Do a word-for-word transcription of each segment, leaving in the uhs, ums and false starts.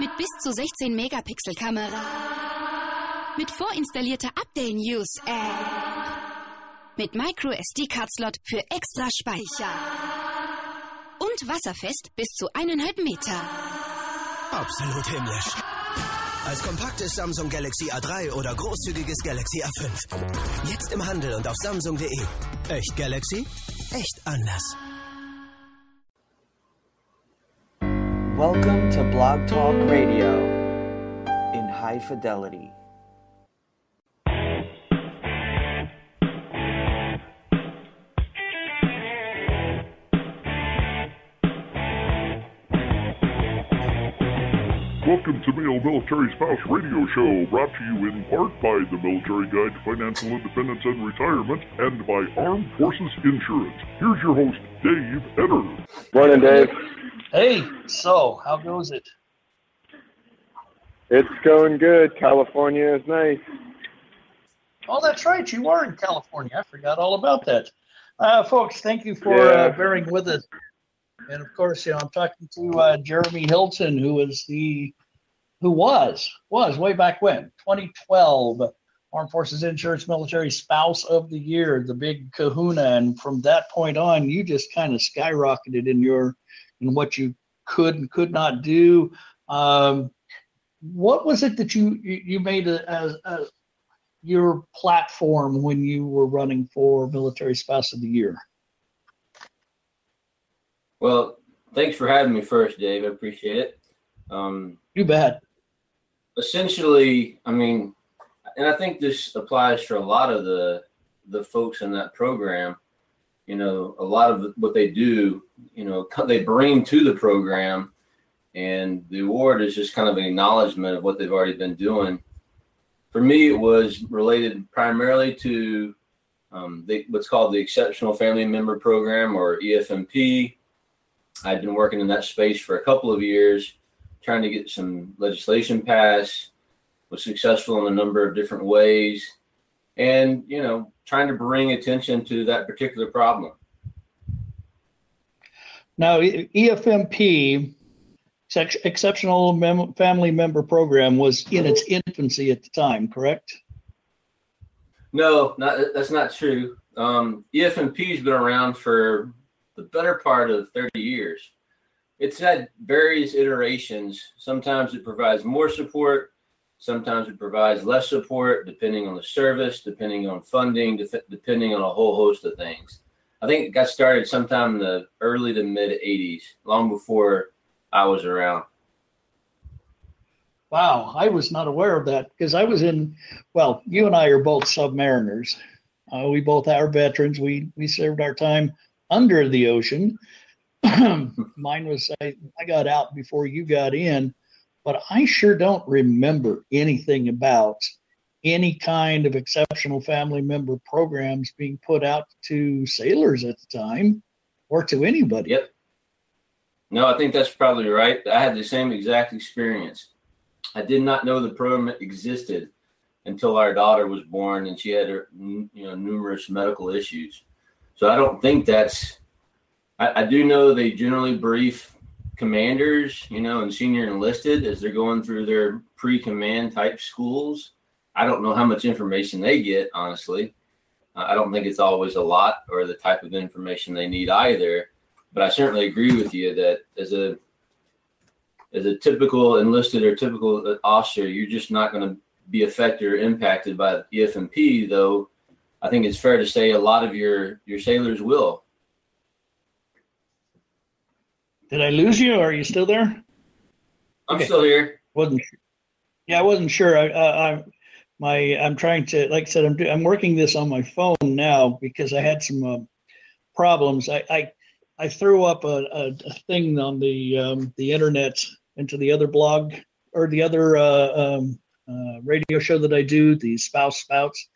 Mit bis zu sechzehn Megapixel Kamera. Mit vorinstallierter Update-News-App. Mit Micro S D Card Slot für extra Speicher. Und wasserfest bis zu eineinhalb Meter. Absolut himmlisch. Als kompaktes Samsung Galaxy A drei oder großzügiges Galaxy A fünf. Jetzt im Handel und auf Samsung Punkt D E. Echt Galaxy? Echt anders. Welcome to Blog Talk Radio in high fidelity. Welcome to Male Military Spouse Radio Show, brought to you in part by the Military Guide to Financial Independence and Retirement and by Armed Forces Insurance. Here's your host, Dave Etter. Morning, Dave. Hey, so how goes it? It's going good. California is nice. Oh, that's right. You are in California. I forgot all about that. Uh, folks, thank you for yeah. uh, bearing with us. And of course, you know, I'm talking to uh, Jeremy Hilton, who is the, who was, was way back when, twenty twelve, Armed Forces Insurance Military Spouse of the Year, the big kahuna. And from that point on, you just kind of skyrocketed in your and what you could and could not do. Um, what was it that you you, you made a, a, a, your platform when you were running for Military Spouse of the Year? Well, thanks for having me first, Dave. I appreciate it. Um, you bet. Essentially, I mean, and I think this applies to a lot of the the folks in that program. You know, a lot of what they do, you know, they bring to the program, and the award is just kind of an acknowledgement of what they've already been doing. For me, it was related primarily to um, the, what's called the Exceptional Family Member Program, or E F M P. I've been working in that space for a couple of years, trying to get some legislation passed, was successful in a number of different ways, and, you know, trying to bring attention to that particular problem. Now, E F M P, Exceptional Mem- Family Member Program, was in its infancy at the time, correct? No, not, that's not true. Um, E F M P has been around for the better part of thirty years. It's had various iterations. Sometimes it provides more support. Sometimes it provides less support, depending on the service, depending on funding, def- depending on a whole host of things. I think it got started sometime in the early to mid-eighties, long before I was around. Wow, I was not aware of that, because I was in, well, you and I are both submariners. Uh, we both are veterans. We we served our time under the ocean. Mine was, I, I got out before you got in. But I sure don't remember anything about any kind of exceptional family member programs being put out to sailors at the time or to anybody. Yep. No, I think that's probably right. I had the same exact experience. I did not know the program existed until our daughter was born, and she had her, you know, numerous medical issues. So I don't think that's – I do know they generally brief – commanders, you know, and senior enlisted as they're going through their pre-command type schools. I don't know how much information they get, honestly. Uh, I don't think it's always a lot or the type of information they need either. But I certainly agree with you that as a as a typical enlisted or typical officer, you're just not going to be affected or impacted by E F M P, though I think it's fair to say a lot of your, your sailors will. Did I lose you? Or are you still there? I'm okay. Still here. Wasn't sure. Yeah, I wasn't sure. I, I, I, my, I'm trying to, like I said, I'm do, I'm working this on my phone now because I had some uh, problems. I, I I threw up a, a, a thing on the um, the internet into the other blog or the other uh, um, uh, radio show that I do, the Spouse Spouts,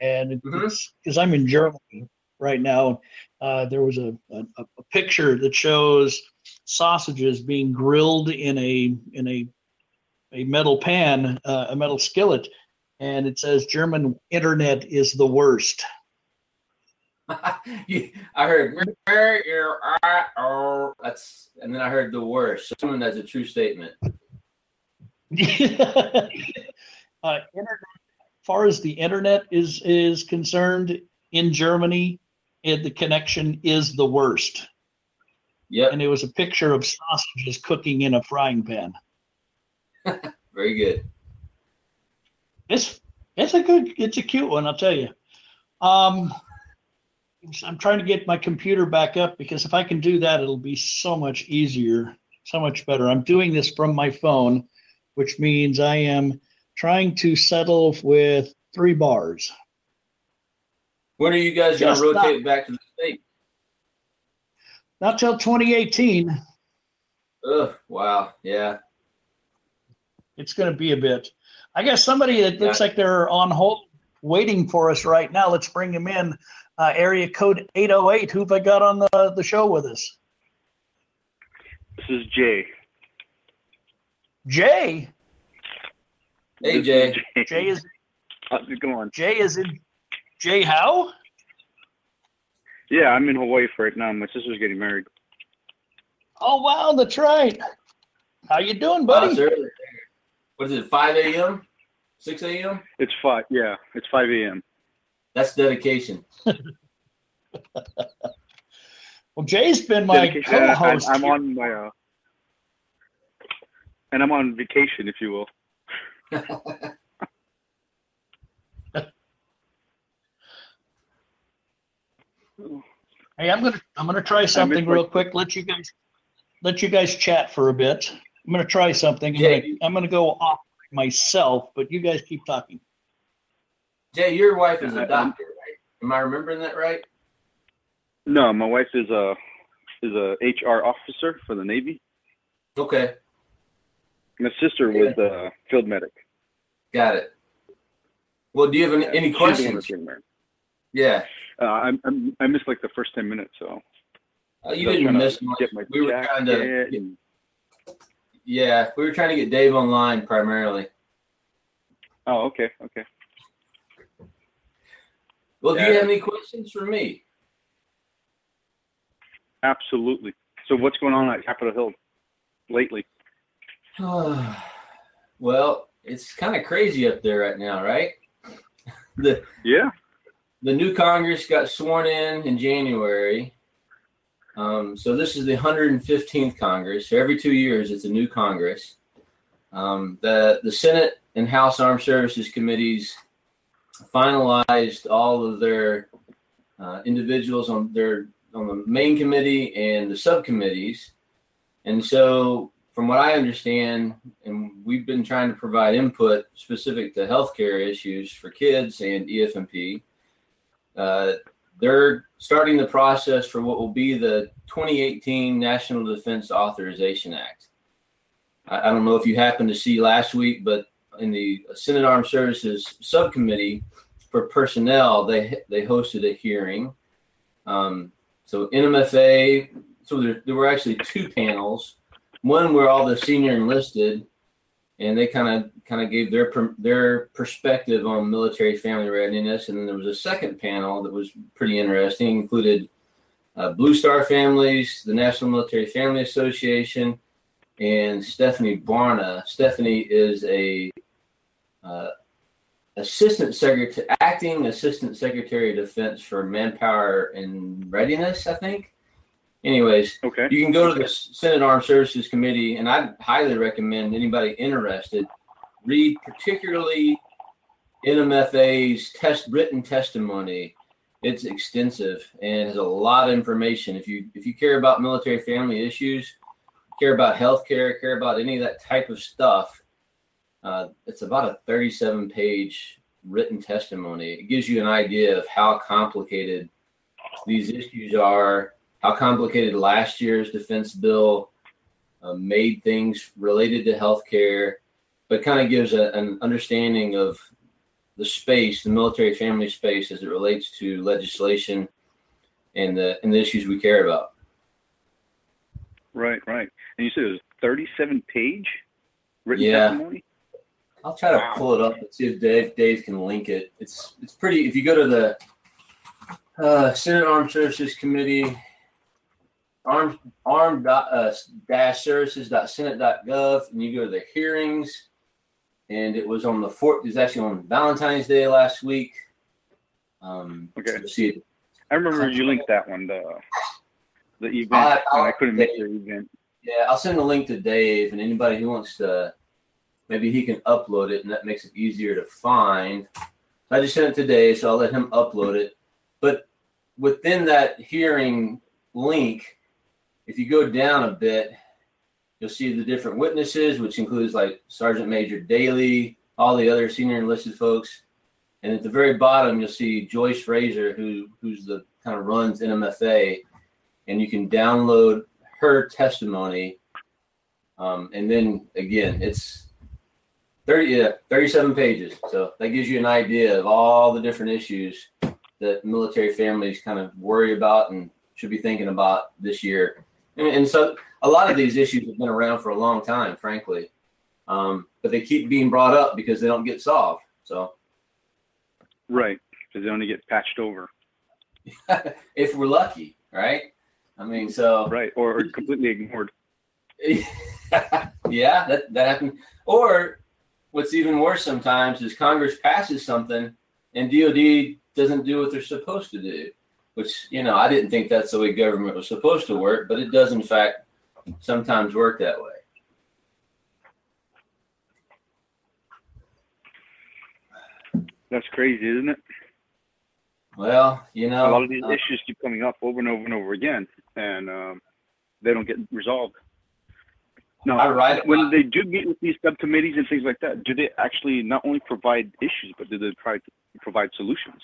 and because mm-hmm. I'm in Germany right now, uh, there was a, a a picture that shows sausages being grilled in a in a a metal pan, uh, a metal skillet, and it says German internet is the worst. I heard that's, and then I heard the worst. So someone that's a true statement. uh, internet, as far as the internet is is concerned in Germany, it, the connection is the worst. Yeah, and it was a picture of sausages cooking in a frying pan. Very good. It's it's a good it's a cute one, I'll tell you. Um. I'm trying to get my computer back up because if I can do that, it'll be so much easier, so much better. I'm doing this from my phone, which means I am trying to settle with three bars. When are you guys going to rotate not, back to the state? Not till twenty eighteen. Ugh, wow. Yeah. It's going to be a bit. I got somebody that looks yeah. like they're on hold waiting for us right now. Let's bring him in. Uh, area code eight oh eight. Who have I got on the, the show with us? This is Jay. Jay? Hey, Jay. Jay. Jay is. How's it going? Jay is in. Jay, how? Yeah, I'm in Hawaii right now. My sister's getting married. Oh, wow, that's right. How you doing, buddy? Oh, what is it, five a.m.? six a.m.? It's five. Yeah, it's five a.m. That's dedication. Well, Jay's been my co-host. I, I'm on my, uh, and I'm on vacation, if you will. Hey, I'm gonna I'm gonna try something real quick. Let you guys let you guys chat for a bit. I'm gonna try something. I'm, Jay, gonna, I'm gonna go off myself, but you guys keep talking. Jay, your wife is a doctor, right? Am I remembering that right? No, my wife is a is a H R officer for the Navy. Okay. My sister yeah. was a field medic. Got it. Well, do you have any, any questions? Yeah. Uh, I I'm, I missed like the first ten minutes, so. Uh, you didn't miss much. We were trying to. Get, yeah, we were trying to get Dave online primarily. Oh, okay, okay. Well, yeah. Do you have any questions for me? Absolutely. So what's going on at Capitol Hill lately? Well, it's kind of crazy up there right now, right? the, yeah. The new Congress got sworn in in January. Um, so this is the one hundred fifteenth Congress. So every two years, it's a new Congress. Um, the, the Senate and House Armed Services Committees finalized all of their uh, individuals on their on the main committee and the subcommittees, and so from what I understand, and we've been trying to provide input specific to healthcare issues for kids and E F M P. Uh, they're starting the process for what will be the twenty eighteen National Defense Authorization Act. I, I don't know if you happened to see last week, but in the Senate Armed Services Subcommittee for Personnel, they they hosted a hearing. Um, so N M F A, so there, there were actually two panels. One where all the senior enlisted, and they kind of kind of gave their their perspective on military family readiness. And then there was a second panel that was pretty interesting. It included uh, Blue Star Families, the National Military Family Association, and Stephanie Barna. Stephanie is a uh, assistant secretary, acting assistant secretary of defense for manpower and readiness, I think. Anyways, okay. You can go to the Senate Armed Services Committee, and I highly recommend anybody interested read particularly N M F A's test written testimony. It's extensive and has a lot of information. If you if you care about military family issues, care about healthcare, care about any of that type of stuff, uh, it's about a thirty-seven page written testimony. It gives you an idea of how complicated these issues are, how complicated last year's defense bill uh, made things related to healthcare, but kind of gives a, an understanding of the space, the military family space, as it relates to legislation and the and the issues we care about. Right, right. And you said it was thirty-seven page written yeah. testimony? I'll try to wow. pull it up and see if Dave, Dave can link it. It's it's pretty. If you go to the uh, Senate Armed Services Committee, armed armed uh, dash services dot senate dot gov, and you go to the hearings, and it was on the fourth. It was actually on Valentine's Day last week. Um, okay. So see it. I remember you linked that one. The the event. I, I couldn't make the event. Yeah, I'll send the link to Dave, and anybody who wants to. Maybe he can upload it, and that makes it easier to find. I just sent it today, so I'll let him upload it. But within that hearing link, if you go down a bit, you'll see the different witnesses, which includes like Sergeant Major Daly, all the other senior enlisted folks. And at the very bottom, you'll see Joyce Fraser, who who's the kind of runs N M F A, and you can download her testimony. Um, and then again, it's thirty, yeah, thirty-seven pages. So that gives you an idea of all the different issues that military families kind of worry about and should be thinking about this year. And, and so a lot of these issues have been around for a long time, frankly, um, but they keep being brought up because they don't get solved. So, right, because they only get patched over. If we're lucky, right? I mean, so right, or, or completely ignored. Yeah, that that happened. Or what's even worse sometimes is Congress passes something and D O D doesn't do what they're supposed to do, which, you know, I didn't think that's the way government was supposed to work, but it does, in fact, sometimes work that way. That's crazy, isn't it? Well, you know, a lot of these uh, issues keep coming up over and over and over again, and um, they don't get resolved. No, I write when they do meet with these subcommittees and things like that, do they actually not only provide issues, but do they try to provide solutions?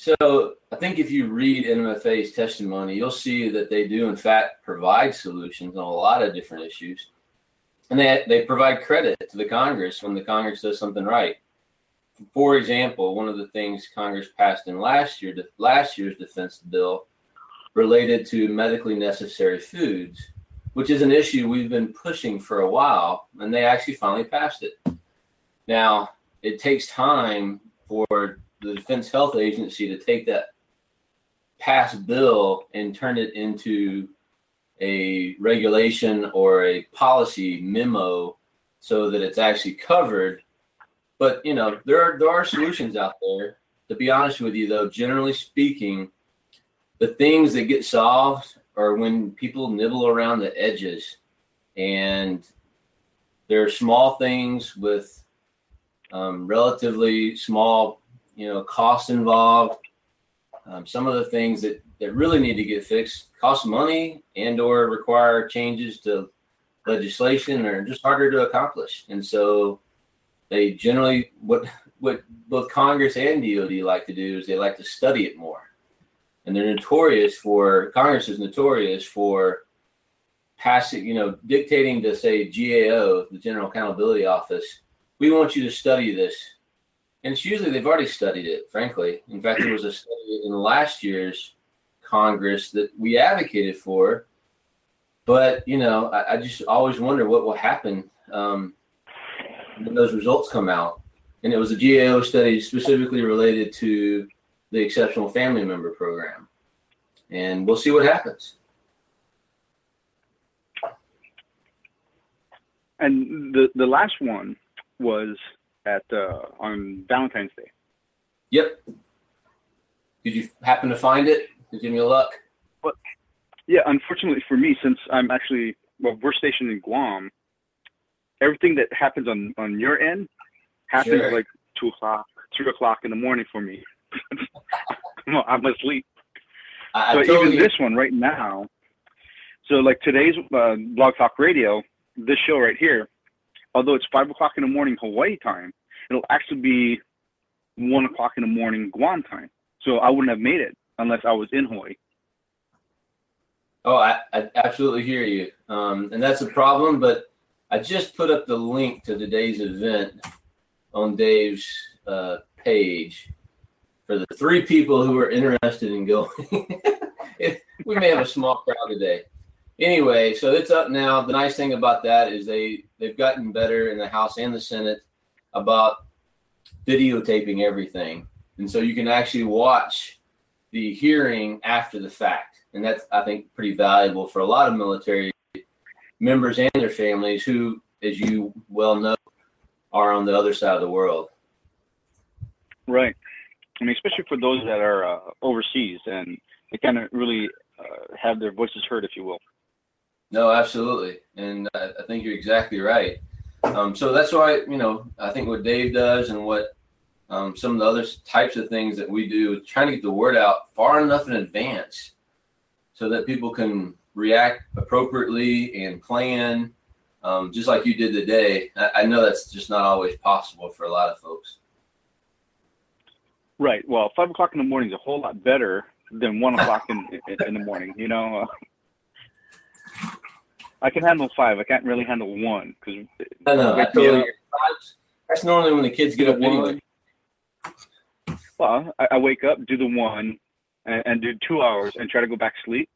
So I think if you read N M F A's testimony, you'll see that they do, in fact, provide solutions on a lot of different issues. And they, they provide credit to the Congress when the Congress does something right. For example, one of the things Congress passed in last year, last year's defense bill related to medically necessary foods, which is an issue we've been pushing for a while, and they actually finally passed it. Now, it takes time for the Defense Health Agency to take that passed bill and turn it into a regulation or a policy memo so that it's actually covered. But, you know, there are, there are solutions out there. To be honest with you, though, generally speaking, the things that get solved or when people nibble around the edges, and there are small things with um, relatively small, you know, costs involved. Um, some of the things that, that really need to get fixed cost money and or require changes to legislation or just harder to accomplish. And so they generally, what what both Congress and D O D like to do is they like to study it more. And they're notorious for, Congress is notorious for passing, you know, dictating to, say, G A O, the General Accountability Office, we want you to study this. And it's usually they've already studied it, frankly. In fact, there was a study in last year's Congress that we advocated for. But, you know, I, I just always wonder what will happen um, when those results come out. And it was a G A O study specifically related to the Exceptional Family Member Program. And we'll see what happens. And the, the last one was at uh, on Valentine's Day. Yep. Did you happen to find it? Did you give me luck? But, yeah, unfortunately for me, since I'm actually, well, we're stationed in Guam, everything that happens on, on your end happens sure. like two o'clock, three o'clock in the morning for me. Well, I'm asleep. I so even you. This one right now, so like today's uh, Blog Talk Radio, this show right here, although it's five o'clock in the morning Hawaii time, it'll actually be one o'clock in the morning Guam time. So I wouldn't have made it unless I was in Hawaii. Oh, I, I absolutely hear you. Um, and that's a problem, but I just put up the link to today's event on Dave's uh, page for the three people who are interested in going. We may have a small crowd today. Anyway, so it's up now. The nice thing about that is they, they've gotten better in the House and the Senate about videotaping everything. And so you can actually watch the hearing after the fact. And that's, I think, pretty valuable for a lot of military members and their families who, as you well know, are on the other side of the world. Right. I mean, especially for those that are uh, overseas and they kind of really uh, have their voices heard, if you will. No, absolutely. And I, I think you're exactly right. Um, so that's why, you know, I think what Dave does and what um, some of the other types of things that we do, trying to get the word out far enough in advance so that people can react appropriately and plan, um, just like you did today. I, I know that's just not always possible for a lot of folks. Right. Well, five o'clock in the morning is a whole lot better than one o'clock in, in the morning. You know, uh, I can handle five. I can't really handle one because I know. I totally, that's normally when the kids get up anyway. Well, I, I wake up, do the one, and, and do two hours, and try to go back to sleep,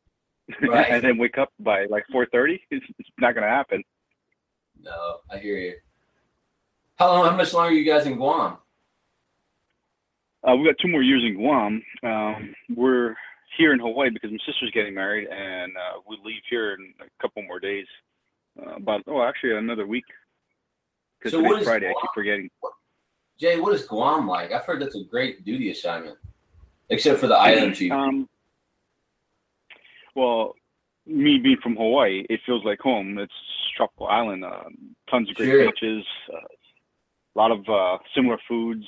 right. And then wake up by like four thirty. It's, it's not going to happen. No, I hear you. How long? How much longer are you guys in Guam? Uh, we got two more years in Guam. Um, we're here in Hawaii because my sister's getting married, and uh, we leave here in a couple more days. Uh, about oh, actually another week. Because so today's Friday, Guam? I keep forgetting. Jay, what is Guam like? I've heard that's a great duty assignment, except for the island chief. Um, well, me being from Hawaii, it feels like home. It's tropical island, uh, tons of great sure. beaches, uh, a lot of uh, similar foods.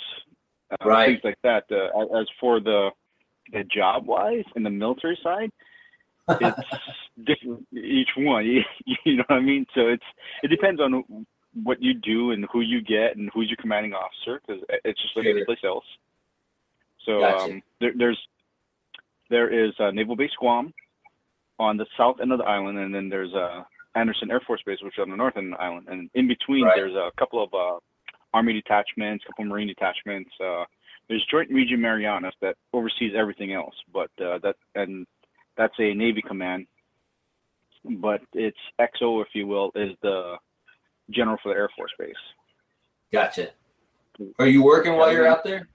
Uh, right. Things like that. Uh, as for the the job wise and the military side, it's different each one. You, you know what I mean? So it's it depends on what you do and who you get and who's your commanding officer, because it's just like sure. any place else. So gotcha. um, there, there's there is uh, Naval Base Guam on the south end of the island, and then there's uh, Anderson Air Force Base, which is on the north end of the island, and in between right. there's a couple of uh, Army detachments, a couple of Marine detachments. Uh, there's Joint Region Marianas that oversees everything else, but uh, that and that's a Navy command. But its X O, if you will, is the general for the Air Force Base. Gotcha. Are you working while you're out there?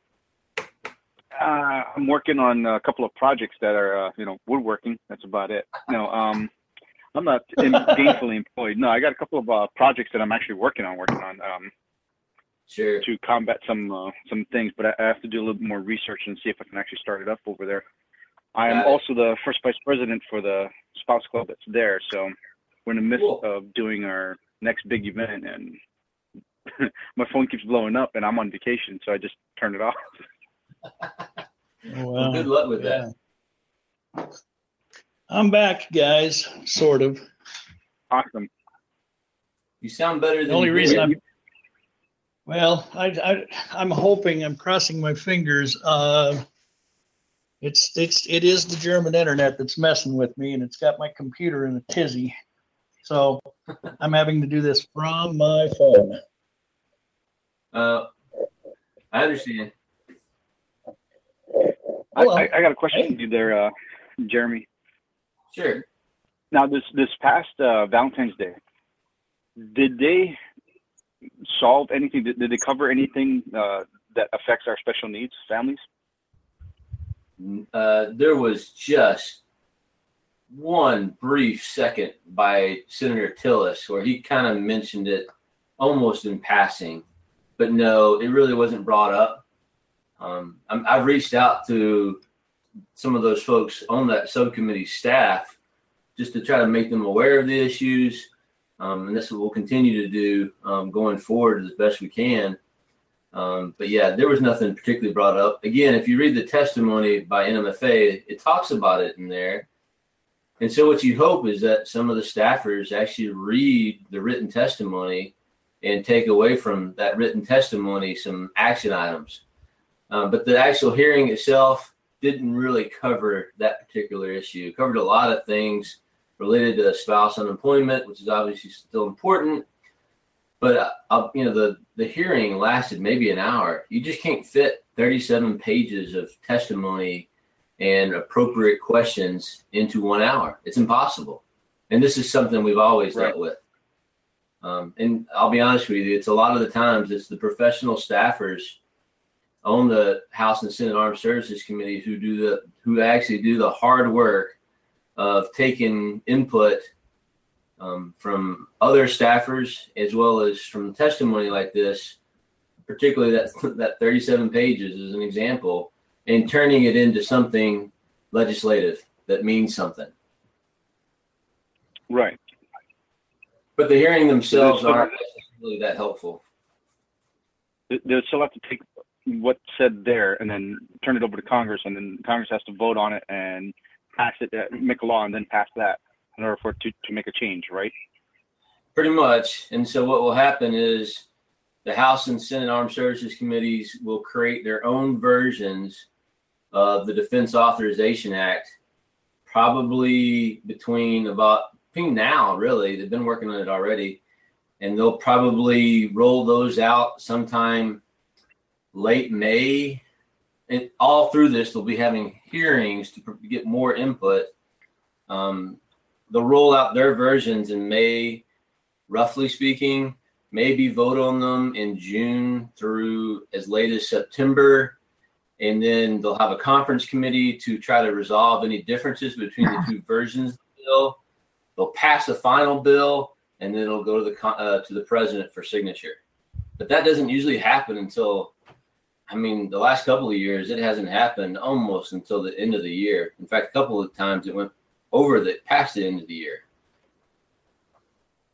Uh, I'm working on a couple of projects that are, uh, you know, woodworking. That's about it. No, um, I'm not gainfully employed. No, I got a couple of uh, projects that I'm actually working on. Working on. Um, Sure. To combat some uh, some things, but I have to do a little bit more research and see if I can actually start it up over there. I am also the first vice president for the spouse club that's there, so we're in the midst cool. of doing our next big event, and my phone keeps blowing up, and I'm on vacation, so I just turned it off. Well, well, good luck with yeah. that. I'm back, guys, sort of. Awesome. You sound better than the only you reason did. I'm. Well, I, I, I'm hoping, I'm crossing my fingers. Uh, it's it's it is the German internet that's messing with me, and it's got my computer in a tizzy. So I'm having to do this from my phone. Uh, I understand. I, I, I got a question hey. for you there, uh, Jeremy. Sure. Now, this this past uh, Valentine's Day, did they solve anything? Did, did they cover anything uh, that affects our special needs families? Uh, there was just one brief second by Senator Tillis where he kind of mentioned it almost in passing, but no, it really wasn't brought up. Um, I'm, I've reached out to some of those folks on that subcommittee staff just to try to make them aware of the issues. Um, and this we'll continue to do um, going forward as best we can. Um, but, yeah, there was nothing particularly brought up. Again, if you read the testimony by N M F A, it talks about it in there. And so what you hope is that some of the staffers actually read the written testimony and take away from that written testimony some action items. Um, but the actual hearing itself didn't really cover that particular issue. It covered a lot of things related to spouse unemployment, which is obviously still important. But, uh, uh, you know, the, the hearing lasted maybe an hour. You just can't fit thirty-seven pages of testimony and appropriate questions into one hour. It's impossible. And this is something we've always right. dealt with. Um, and I'll be honest with you, it's a lot of the times it's the professional staffers on the House and Senate Armed Services Committee who do the who actually do the hard work of taking input um, from other staffers as well as from testimony like this, particularly that that thirty-seven pages as an example, and turning it into something legislative that means something. Right. But the hearing themselves aren't really that helpful. They'll still have to take what's said there and then turn it over to Congress, and then Congress has to vote on it and pass it, make a law, and then pass that in order for it to, to make a change, right? Pretty much. And so what will happen is the House and Senate Armed Services Committees will create their own versions of the Defense Authorization Act, probably between about now, really. They've been working on it already, and they'll probably roll those out sometime late May. And all through this, they'll be having hearings to get more input. Um, they'll roll out their versions in May, roughly speaking, maybe vote on them in June through as late as September. And then they'll have a conference committee to try to resolve any differences between the two versions of the bill. They'll pass the final bill, and then it'll go to the uh, to the president for signature. But that doesn't usually happen until, I mean, the last couple of years, it hasn't happened almost until the end of the year. In fact, a couple of times it went over the past the end of the year.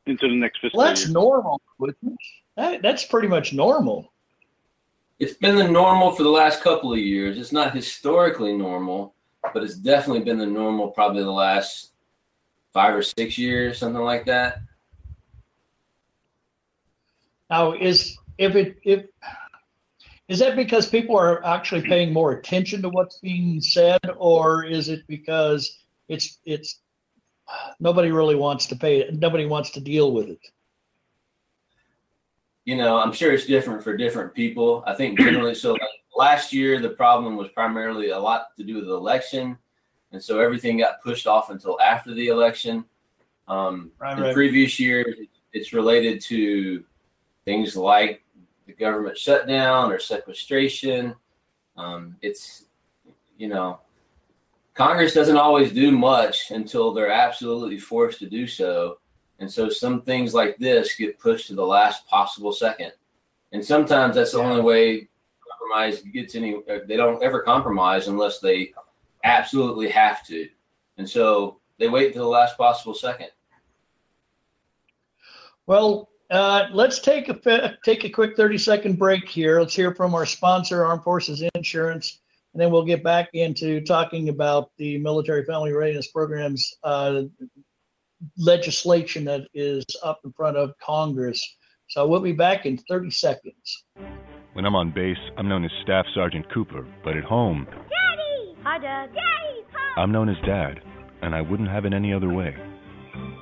Into the next fiscal well, that's year. Normal. That, that's pretty much normal. It's been the normal for the last couple of years. It's not historically normal, but it's definitely been the normal probably the last five or six years, something like that. Now, is if it if is that because people are actually paying more attention to what's being said, or is it because it's it's nobody really wants to pay it, nobody wants to deal with it? You know, I'm sure it's different for different people. I think generally, so like last year the problem was primarily a lot to do with the election. And so everything got pushed off until after the election. Um, right, right. The previous year, it's related to things like the government shutdown or sequestration. Um, it's, you know, Congress doesn't always do much until they're absolutely forced to do so. And so some things like this get pushed to the last possible second. And sometimes that's the yeah. only way compromise gets any, they don't ever compromise unless they absolutely have to, and so they wait until the last possible second. Well, uh, let's take a take a quick thirty second break here. Let's hear from our sponsor, Armed Forces Insurance, and then we'll get back into talking about the Military Family Readiness Program's uh, legislation that is up in front of Congress. So we'll be back in thirty seconds. When I'm on base, I'm known as Staff Sergeant Cooper, but at home. Hi, Dad. Daddy, home. I'm known as Dad, and I wouldn't have it any other way.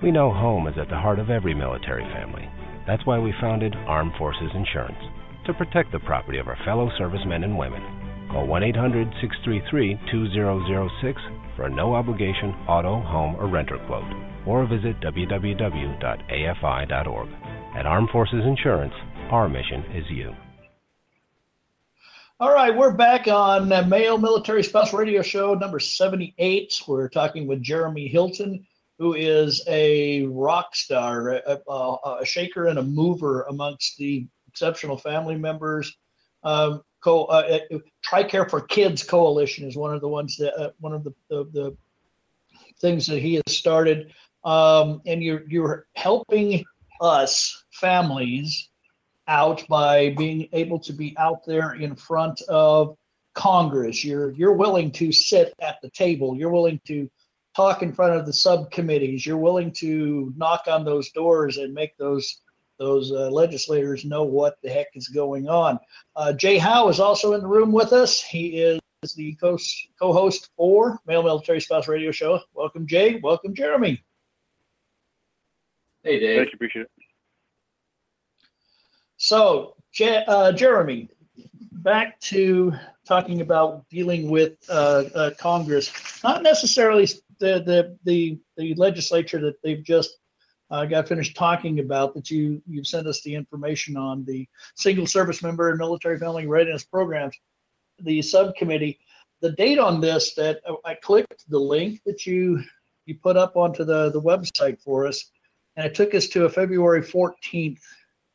We know home is at the heart of every military family. That's why we founded Armed Forces Insurance, to protect the property of our fellow servicemen and women. Call one eight hundred, six three three, two zero zero six for a no-obligation auto, home, or renter quote, or visit w w w dot a f i dot org. At Armed Forces Insurance, our mission is you. All right, we're back on uh, Male Military Spouse Radio Show number seventy-eight. We're talking with Jeremy Hilton, who is a rock star, a, a, a shaker and a mover amongst the exceptional family members. Um, co, uh, uh, TRICARE for Kids Coalition is one of the ones that uh, one of the, the the things that he has started, um, and you're you're helping us families out by being able to be out there in front of Congress. You're you're willing to sit at the table. You're willing to talk in front of the subcommittees. You're willing to knock on those doors and make those those uh, legislators know what the heck is going on. Uh, Jay Howe is also in the room with us. He is the co- co-host for Male Military Spouse Radio Show. Welcome, Jay. Welcome, Jeremy. Hey, Dave. Thank you. Appreciate it. So, Je- uh, Jeremy, back to talking about dealing with uh, uh, Congress, not necessarily the, the the the legislature that they've just uh, got finished talking about, that you, you've sent us the information on, the Single Service Member and Military Family Readiness Programs, the subcommittee. The date on this that I clicked the link that you you put up onto the, the website for us, and it took us to a February fourteenth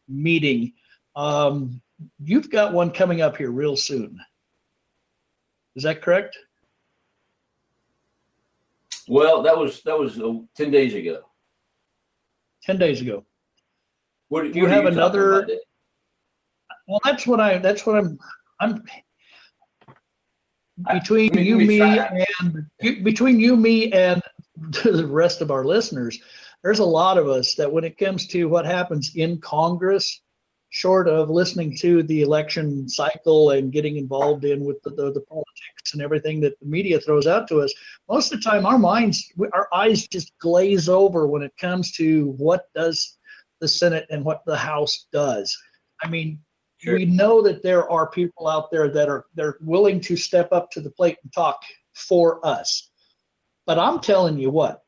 meeting. Um, you've got one coming up here real soon. Is that correct? Well, that was that was uh, ten days ago. Ten days ago. What, do you what have you another? That? Well, that's what I. That's what I'm. I'm. Between I, you, me, me and you, between you, me, and the rest of our listeners, there's a lot of us that, when it comes to what happens in Congress, short of listening to the election cycle and getting involved in with the, the, the politics and everything that the media throws out to us, most of the time our minds, our eyes just glaze over when it comes to what does the Senate and what the House does. I mean, sure. We know that there are people out there that are they're willing to step up to the plate and talk for us. But I'm telling you what,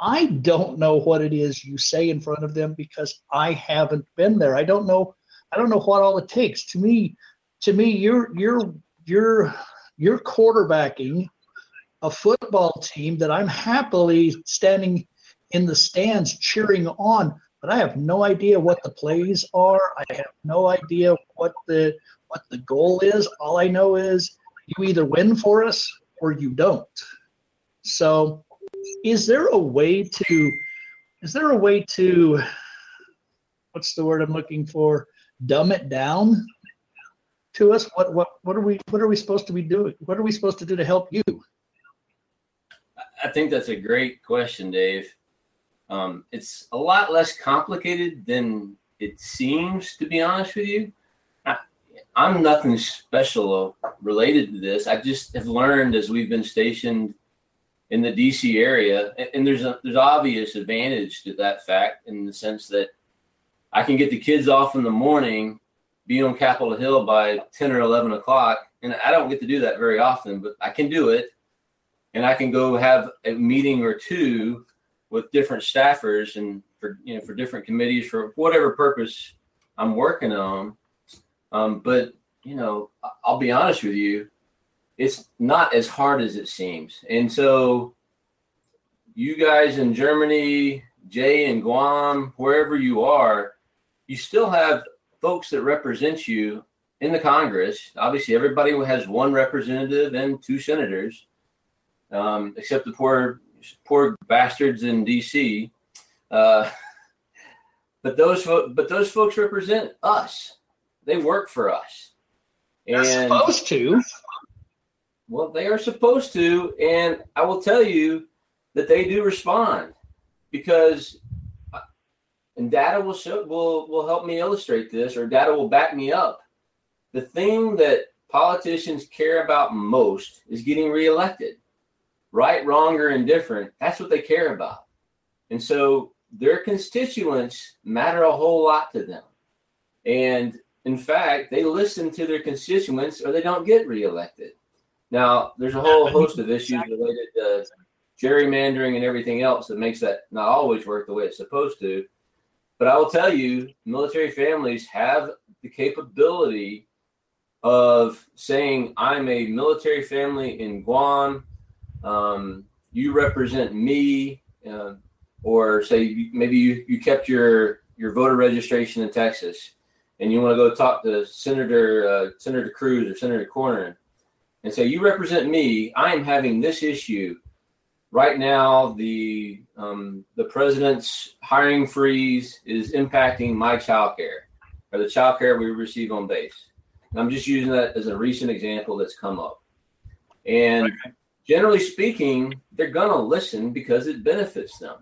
I don't know what it is you say in front of them because I haven't been there. I don't know. I don't know what all it takes. To me, to me, you're you're you're you're quarterbacking a football team that I'm happily standing in the stands cheering on, but I have no idea what the plays are. I have no idea what the what the goal is. All I know is you either win for us or you don't. So is there a way to is there a way to what's the word I'm looking for? Dumb it down to us. What what what are we what are we supposed to be doing? What are we supposed to do to help you? I think that's a great question, Dave. Um, it's a lot less complicated than it seems, to be honest with you. I, I'm nothing special related to this. I just have learned as we've been stationed in the D C area, and, and there's a, there's obvious advantage to that fact in the sense that I can get the kids off in the morning, be on Capitol Hill by ten or eleven o'clock, and I don't get to do that very often, but I can do it, and I can go have a meeting or two with different staffers and for you know for different committees for whatever purpose I'm working on. Um, but you know, I'll be honest with you, it's not as hard as it seems. And so, you guys in Germany, Jay in Guam, wherever you are, you still have folks that represent you in the Congress. Obviously, everybody has one representative and two senators, um, except the poor poor bastards in D C Uh, but those fo- but those folks represent us. They work for us. And, they're supposed to. Well, they are supposed to, and I will tell you that they do respond, because and data will show, will will help me illustrate this, or data will back me up. The thing that politicians care about most is getting reelected. Right, wrong, or indifferent, that's what they care about. And so their constituents matter a whole lot to them. And in fact, they listen to their constituents or they don't get reelected. Now, there's a whole host of issues related to gerrymandering and everything else that makes that not always work the way it's supposed to. But I will tell you, military families have the capability of saying, I'm a military family in Guam. Um, you represent me, uh, or say maybe you, you kept your, your voter registration in Texas and you want to go talk to Senator uh, Senator Cruz or Senator Cornyn and say, you represent me. I am having this issue. Right now, the um, the president's hiring freeze is impacting my child care or the child care we receive on base. And I'm just using that as a recent example that's come up. And okay. Generally speaking, they're going to listen because it benefits them.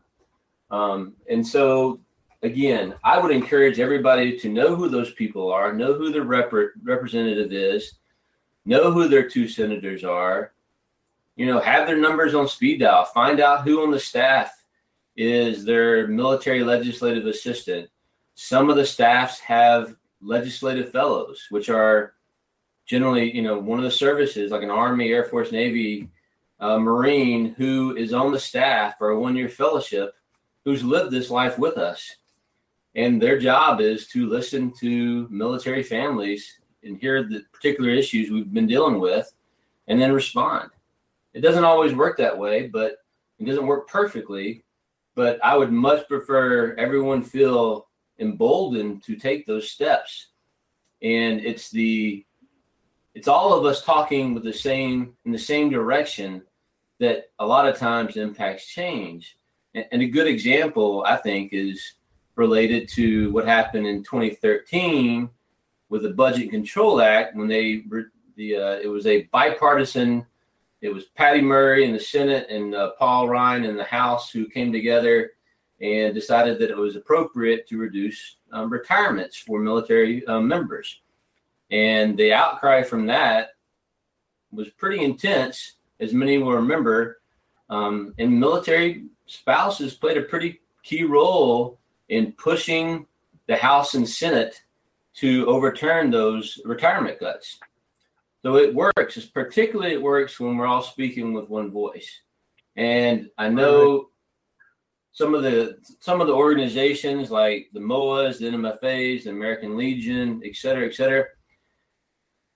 Um, and so, again, I would encourage everybody to know who those people are, know who their rep- representative is, know who their two senators are, you know, have their numbers on speed dial, find out who on the staff is their military legislative assistant. Some of the staffs have legislative fellows, which are generally, you know, one of the services like an Army, Air Force, Navy, uh, Marine, who is on the staff for a one-year fellowship, who's lived this life with us. And their job is to listen to military families and hear the particular issues we've been dealing with and then respond. It doesn't always work that way, but it doesn't work perfectly. But I would much prefer everyone feel emboldened to take those steps. And it's the it's all of us talking with the same in the same direction that a lot of times impacts change. And, and a good example, I think, is related to what happened in twenty thirteen with the Budget Control Act, when they the uh, it was a bipartisan. It was Patty Murray in the Senate and uh, Paul Ryan in the House who came together and decided that it was appropriate to reduce um, retirements for military uh, members. And the outcry from that was pretty intense, as many will remember. Um, and military spouses played a pretty key role in pushing the House and Senate to overturn those retirement cuts. So it works. It's particularly it works when we're all speaking with one voice. And I know some of the some of the organizations like the M O A As, the N M F As, the American Legion, et cetera, et cetera,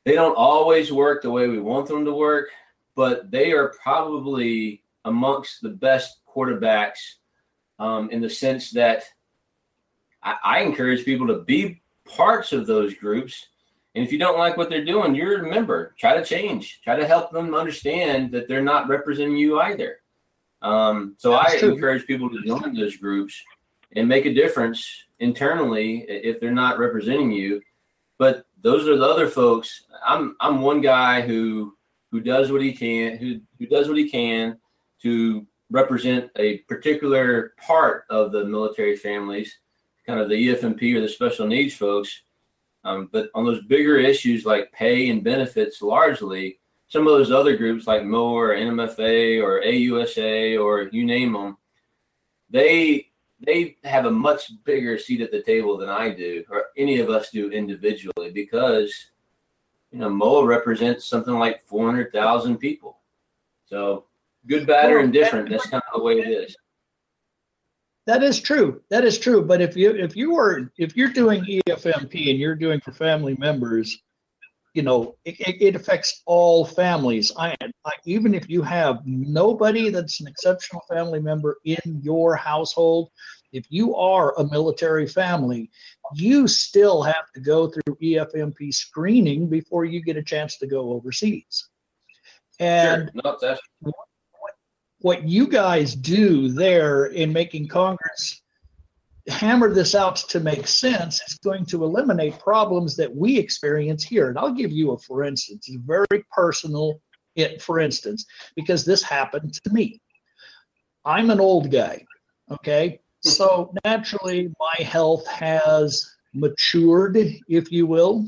they don't always work the way we want them to work, but they are probably amongst the best quarterbacks um, in the sense that I, I encourage people to be parts of those groups. And if you don't like what they're doing, you're a member. Try to change. Try to help them understand that they're not representing you either. Um, so That's I true. encourage people to join those groups and make a difference internally if they're not representing you. But those are the other folks. I'm I'm one guy who who does what he can who, who does what he can to represent a particular part of the military families, kind of the E F M P or the special needs folks. Um, but on those bigger issues like pay and benefits, largely, some of those other groups like M O A or N M F A or A U S A or you name them, they they have a much bigger seat at the table than I do or any of us do individually because, you know, M O A represents something like four hundred thousand people. So good, bad, or indifferent, that's kind of the way it is. That is true. That is true. But if you if you were if you're doing E F M P and you're doing for family members, you know it, it affects all families. I, I even if you have nobody that's an exceptional family member in your household, if you are a military family, you still have to go through E F M P screening before you get a chance to go overseas. And sure. no, that's- what you guys do there in making Congress hammer this out to make sense is going to eliminate problems that we experience here. And I'll give you a for instance, a very personal it for instance, because this happened to me. I'm an old guy, okay? So naturally, my health has matured, if you will.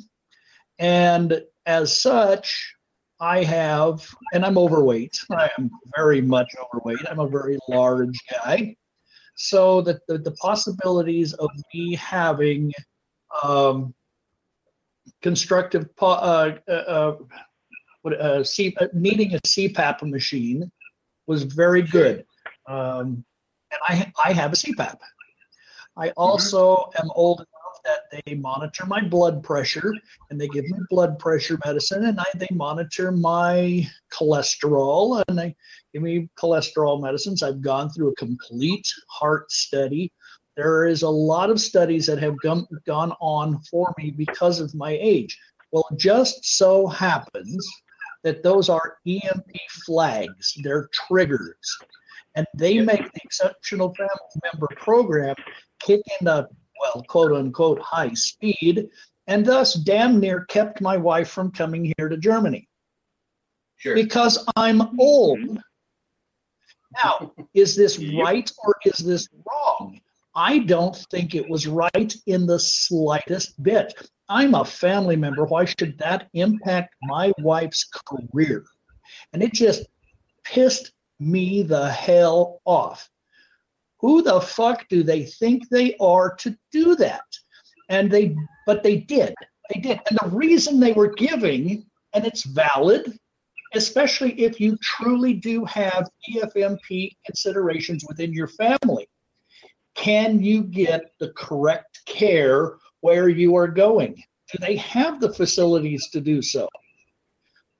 And as such, I have, and I'm overweight. I am very much overweight. I'm a very large guy. So the, the, the possibilities of me having um, constructive, po- uh, uh, uh, what, uh, C- uh, needing a C PAP machine was very good. Um, and I, I have a C PAP. I also mm-hmm. am old that they monitor my blood pressure and they give me blood pressure medicine and I, they monitor my cholesterol and they give me cholesterol medicines. I've gone through a complete heart study. There is a lot of studies that have gone, gone on for me because of my age. Well, it just so happens that those are E M P flags. They're triggers. And they make the Exceptional Family Member Program kick in the well, quote unquote, high speed, and thus damn near kept my wife from coming here to Germany. Sure. Because I'm old. Now, is this right or is this wrong? I don't think it was right in the slightest bit. I'm a family member. Why should that impact my wife's career? And it just pissed me the hell off. Who the fuck do they think they are to do that? And they, but they did, they did. And the reason they were giving, and it's valid, especially if you truly do have E F M P considerations within your family, can you get the correct care where you are going? Do they have the facilities to do so?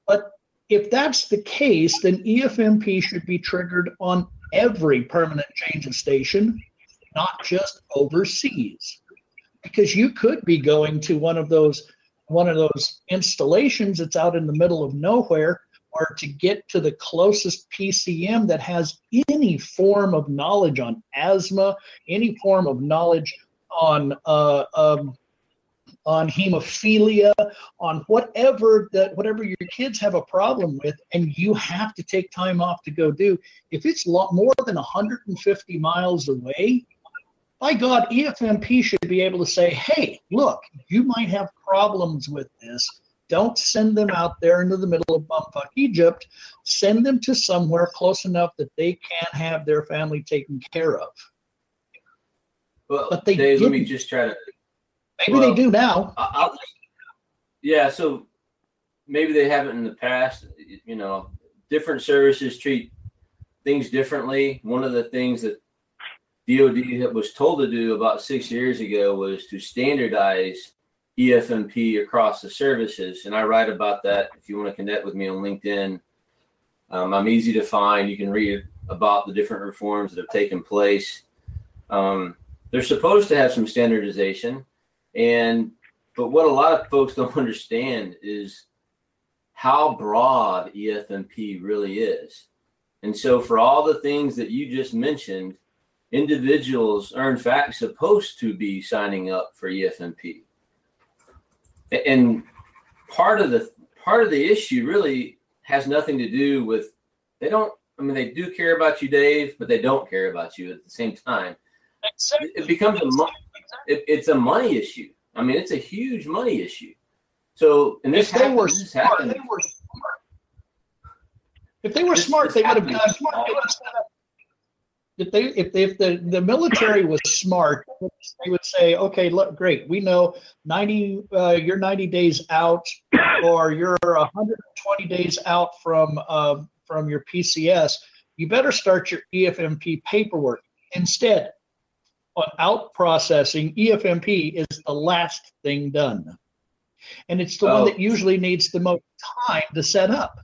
But if that's the case, then E F M P should be triggered on every permanent change of station, not just overseas, because you could be going to one of those one of those installations that's out in the middle of nowhere, or to get to the closest P C M that has any form of knowledge on asthma, any form of knowledge on uh, um, on hemophilia, on whatever that whatever your kids have a problem with, and you have to take time off to go do. If it's lot more than one hundred fifty miles away, by God, E F M P should be able to say, hey, look, you might have problems with this. Don't send them out there into the middle of bumfuck Egypt. Send them to somewhere close enough that they can have their family taken care of. Well, but they Dave, let me just try to. Maybe well, they do now. I'll, I'll, yeah, so maybe they haven't in the past. You know, different services treat things differently. One of the things that D O D was told to do about six years ago was to standardize E F M P across the services, and I write about that. If you want to connect with me on LinkedIn, um, I'm easy to find. You can read about the different reforms that have taken place. Um, they're supposed to have some standardization, and but what a lot of folks don't understand is how broad E F M P really is. And so for all the things that you just mentioned, individuals are in fact supposed to be signing up for E F M P. And part of the part of the issue really has nothing to do with they don't. I mean, they do care about you, Dave, but they don't care about you at the same time. Exactly. It becomes a mo- it, it's a money issue. I mean, it's a huge money issue. So, and this if happens, they were smart, this they were smart. If they were this, smart, this they would have gotten smart. If they, if they, if the, the military was smart, they would say, okay, look, great. We know ninety, uh, you're ninety days out, or you're one hundred twenty days out from uh, from your P C S. You better start your E F M P paperwork. Instead, on out processing, E F M P is the last thing done, and it's the oh. one that usually needs the most time to set up.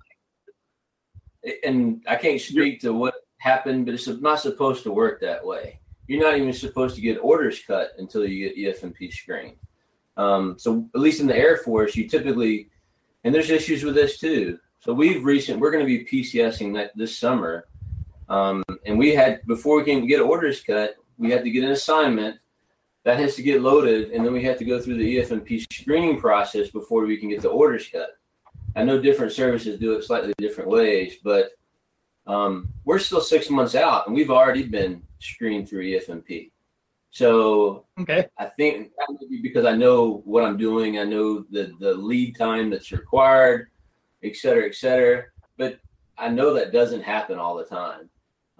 And I can't speak to what happened, but it's not supposed to work that way. You're not even supposed to get orders cut until you get E F M P screened. Um, so at least in the Air Force, you typically, and there's issues with this too. So we've recent, we're going to be PCSing that this summer. Um, and we had, before we can get orders cut, we had to get an assignment that has to get loaded. And then we have to go through the E F M P screening process before we can get the orders cut. I know different services do it slightly different ways, but Um, we're still six months out, and we've already been screened through E F M P. So okay. I think because I know what I'm doing, I know the, the lead time that's required, et cetera, et cetera. But I know that doesn't happen all the time,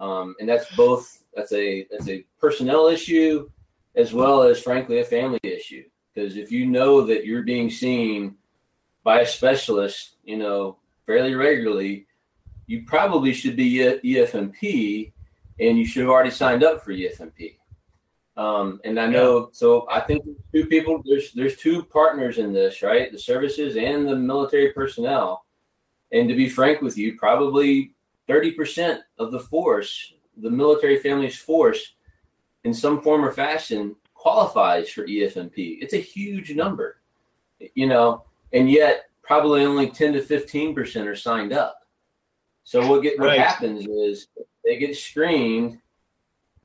um, and that's both that's a that's a personnel issue as well as, frankly, a family issue. Because if you know that you're being seen by a specialist, you know, fairly regularly, you probably should be E F M P, and you should have already signed up for E F M P. Um, and I know, so I think two people, there's there's two partners in this, right? The services and the military personnel. And to be frank with you, probably thirty percent of the force, the military family's force, in some form or fashion, qualifies for E F M P. It's a huge number, you know, and yet probably only ten to fifteen percent are signed up. So what get what right. happens is they get screened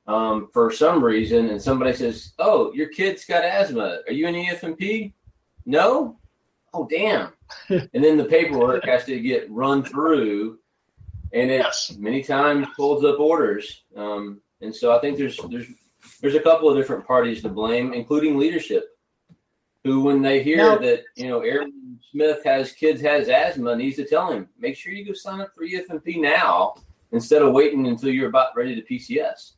um, for some reason, and somebody says, "Oh, your kid's got asthma. Are you in E F M P?" No. Oh, damn. And then the paperwork has to get run through, and it yes. many times holds up orders. Um, and so I think there's there's there's a couple of different parties to blame, including leadership, who when they hear no. that you know airmen. Smith has kids, has asthma, needs to tell him, make sure you go sign up for E F M P now instead of waiting until you're about ready to P C S.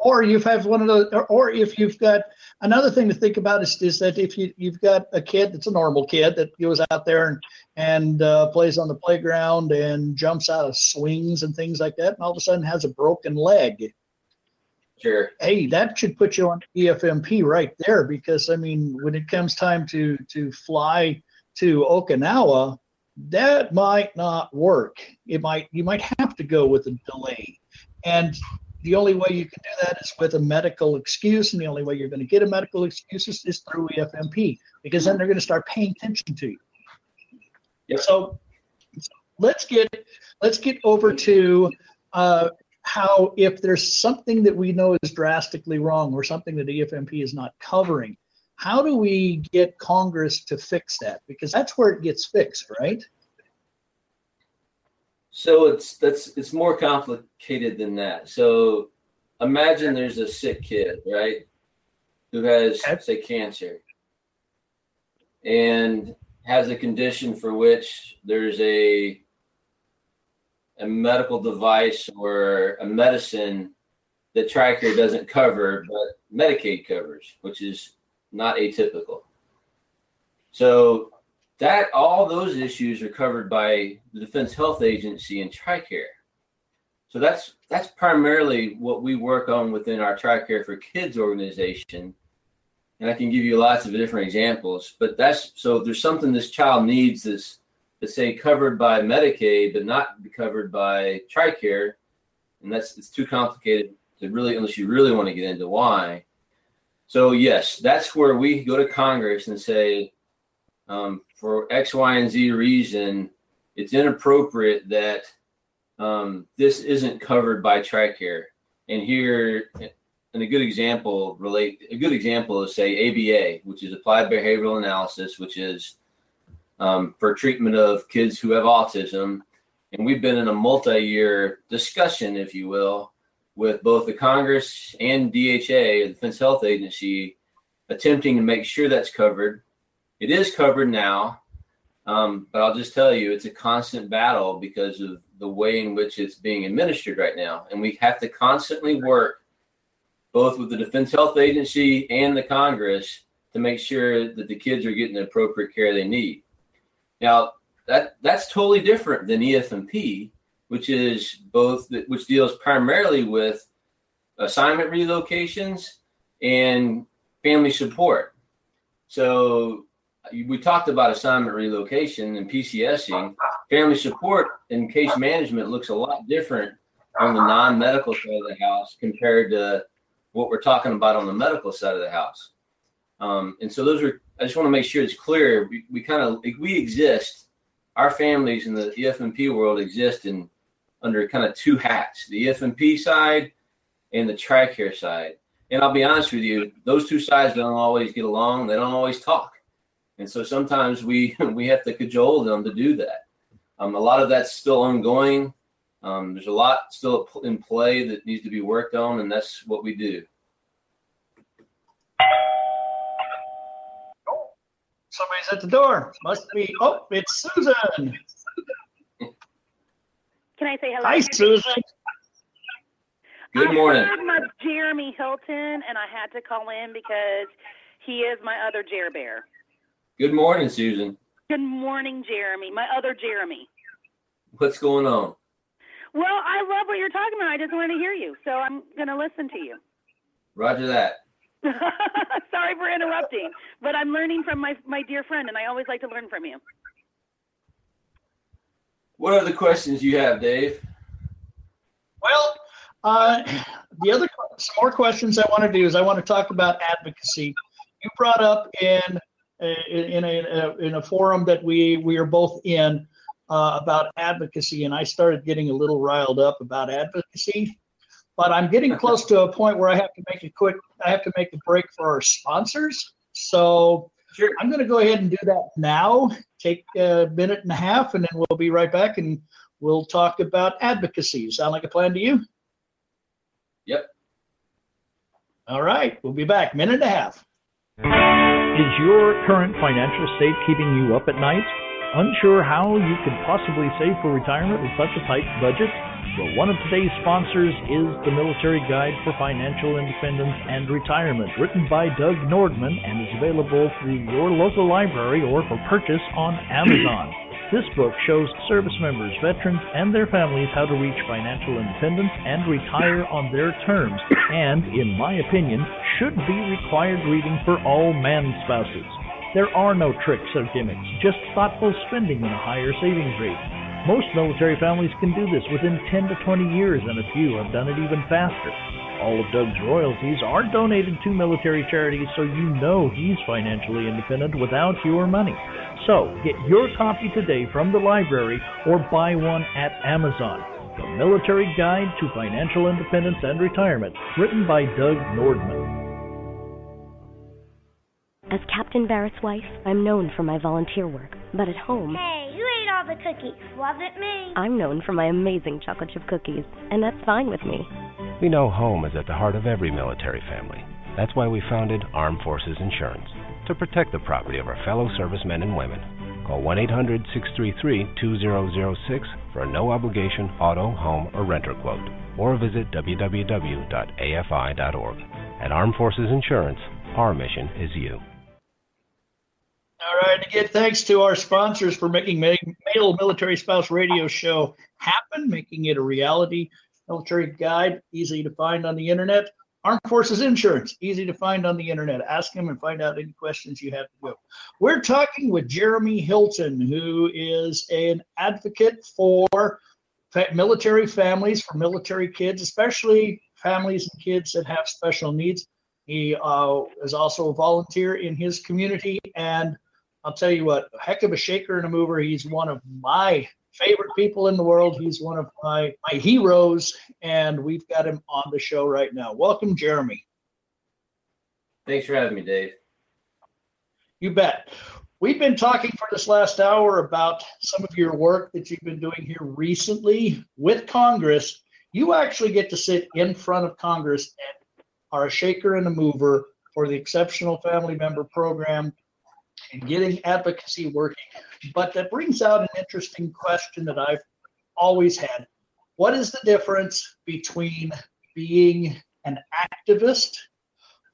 Or you have one of those, or, or if you've got another thing to think about is, is that if you, you've got a kid that's a normal kid that goes out there and, and uh, plays on the playground and jumps out of swings and things like that, and all of a sudden has a broken leg. Sure. Hey, that should put you on E F M P right there, because I mean, when it comes time to to fly to Okinawa, that might not work. It might you might have to go with a delay, and the only way you can do that is with a medical excuse, and the only way you're going to get a medical excuse is, is through E F M P, because then they're going to start paying attention to you. Yep. So, so let's get let's get over to. Uh, How if there's something that we know is drastically wrong or something that E F M P is not covering, how do we get Congress to fix that? Because that's where it gets fixed, right? So it's that's it's more complicated than that. So imagine there's a sick kid, right, who has, okay. say, cancer and has a condition for which there's a a medical device or a medicine that TRICARE doesn't cover, but Medicaid covers, which is not atypical. So that all those issues are covered by the Defense Health Agency and TRICARE. So that's that's primarily what we work on within our TRICARE for Kids organization. And I can give you lots of different examples, but that's, so there's something this child needs this, let's say, covered by Medicaid, but not covered by TRICARE, and that's it's too complicated to really, unless you really want to get into why. So yes, that's where we go to Congress and say, um, for X, Y, and Z reason, it's inappropriate that um, this isn't covered by TRICARE. And here, and a good example relate a good example is say A B A, which is Applied Behavioral Analysis, which is Um, for treatment of kids who have autism. And we've been in a multi-year discussion, if you will, with both the Congress and D H A, the Defense Health Agency, attempting to make sure that's covered. It is covered now, um, but I'll just tell you, it's a constant battle because of the way in which it's being administered right now. And we have to constantly work both with the Defense Health Agency and the Congress to make sure that the kids are getting the appropriate care they need. Now, that that's totally different than E F M P, which is both which deals primarily with assignment relocations and family support. So we talked about assignment relocation and PCSing. Family support and case management looks a lot different on the non-medical side of the house compared to what we're talking about on the medical side of the house. Um, and so those are, I just want to make sure it's clear. We, we kind of, we exist, our families in the E F M P world exist in under kind of two hats, the E F M P side and the TRICARE side. And I'll be honest with you, those two sides don't always get along. They don't always talk. And so sometimes we, we have to cajole them to do that. Um, a lot of that's still ongoing. Um, there's a lot still in play that needs to be worked on, and that's what we do. Somebody's at the door. Must be. Oh, it's Susan. Can I say hello? Hi, Susan. Good morning. I'm Jeremy Hilton, and I had to call in because he is my other Jer Bear. Good morning, Susan. Good morning, Jeremy. My other Jeremy. What's going on? Well, I love what you're talking about. I just wanted to hear you, so I'm going to listen to you. Roger that. Sorry for interrupting, but I'm learning from my, my dear friend, and I always like to learn from you. What are the questions you have, Dave? Well, uh, the other some more questions I want to do is I want to talk about advocacy. You brought up in in a in a forum that we we are both in uh, about advocacy, and I started getting a little riled up about advocacy. But I'm getting close to a point where I have to make a quick, I have to make a break for our sponsors. So sure. I'm going to go ahead and do that now. Take a minute and a half, and then we'll be right back, and we'll talk about advocacy. Sound like a plan to you? Yep. All right. We'll be back. Minute and a half. Is your current financial state keeping you up at night? Unsure how you could possibly save for retirement with such a tight budget? But one of today's sponsors is the Military Guide for Financial Independence and Retirement, written by Doug Nordman, and is available through your local library or for purchase on Amazon. This book shows service members, veterans, and their families how to reach financial independence and retire on their terms, and, in my opinion, should be required reading for all man spouses. There are no tricks or gimmicks, just thoughtful spending and a higher savings rate. Most military families can do this within ten to twenty years, and a few have done it even faster. All of Doug's royalties are donated to military charities, so you know he's financially independent without your money. So, get your copy today from the library or buy one at Amazon. The Military Guide to Financial Independence and Retirement, written by Doug Nordman. As Captain Barrett's wife, I'm known for my volunteer work, but at home... Hey, you ate all the cookies. Wasn't me. I'm known for my amazing chocolate chip cookies, and that's fine with me. We know home is at the heart of every military family. That's why we founded Armed Forces Insurance, to protect the property of our fellow servicemen and women. Call one eight hundred, six three three, two zero zero six for a no-obligation auto, home, or renter quote, or visit w w w dot a f i dot org. At Armed Forces Insurance, our mission is you. All right, again, thanks to our sponsors for making Male Military Spouse Radio Show happen, making it a reality. Military Guide, easy to find on the internet. Armed Forces Insurance, easy to find on the internet. Ask him and find out any questions you have to go. We're talking with Jeremy Hilton, who is an advocate for military families, for military kids, especially families and kids that have special needs. He uh, is also a volunteer in his community, and I'll tell you what, a heck of a shaker and a mover. He's one of my favorite people in the world. He's one of my, my heroes, and we've got him on the show right now. Welcome, Jeremy. Thanks for having me, Dave. You bet. We've been talking for this last hour about some of your work that you've been doing here recently with Congress. You actually get to sit in front of Congress and are a shaker and a mover for the Exceptional Family Member Program and getting advocacy working. But that brings out an interesting question that I've always had. What is the difference between being an activist,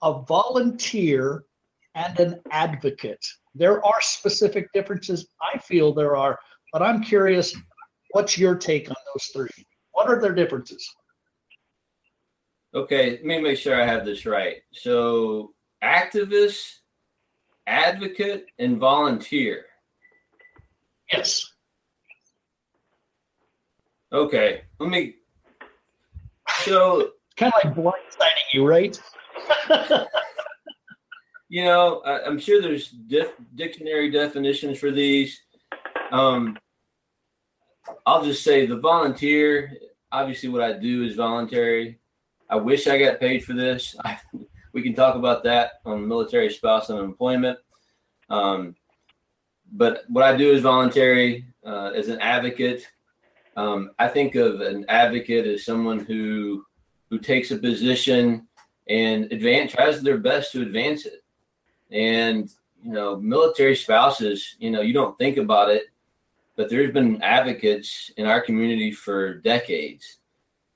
a volunteer, and an advocate? There are specific differences. I feel there are, but I'm curious, what's your take on those three? What are their differences? Okay, let me make sure I have this right. So activist, advocate, and volunteer. Yes. Okay. Let me. So. Kind of like blindsiding you, right? You know, I, I'm sure there's dif- dictionary definitions for these. Um, I'll just say the volunteer. Obviously, what I do is voluntary. I wish I got paid for this. I, we can talk about that on military spouse and employment. Um, But what I do is voluntary. Uh, as an advocate, um, I think of an advocate as someone who who takes a position and advance, tries their best to advance it. And you know, military spouses, you know, you don't think about it, but there's been advocates in our community for decades.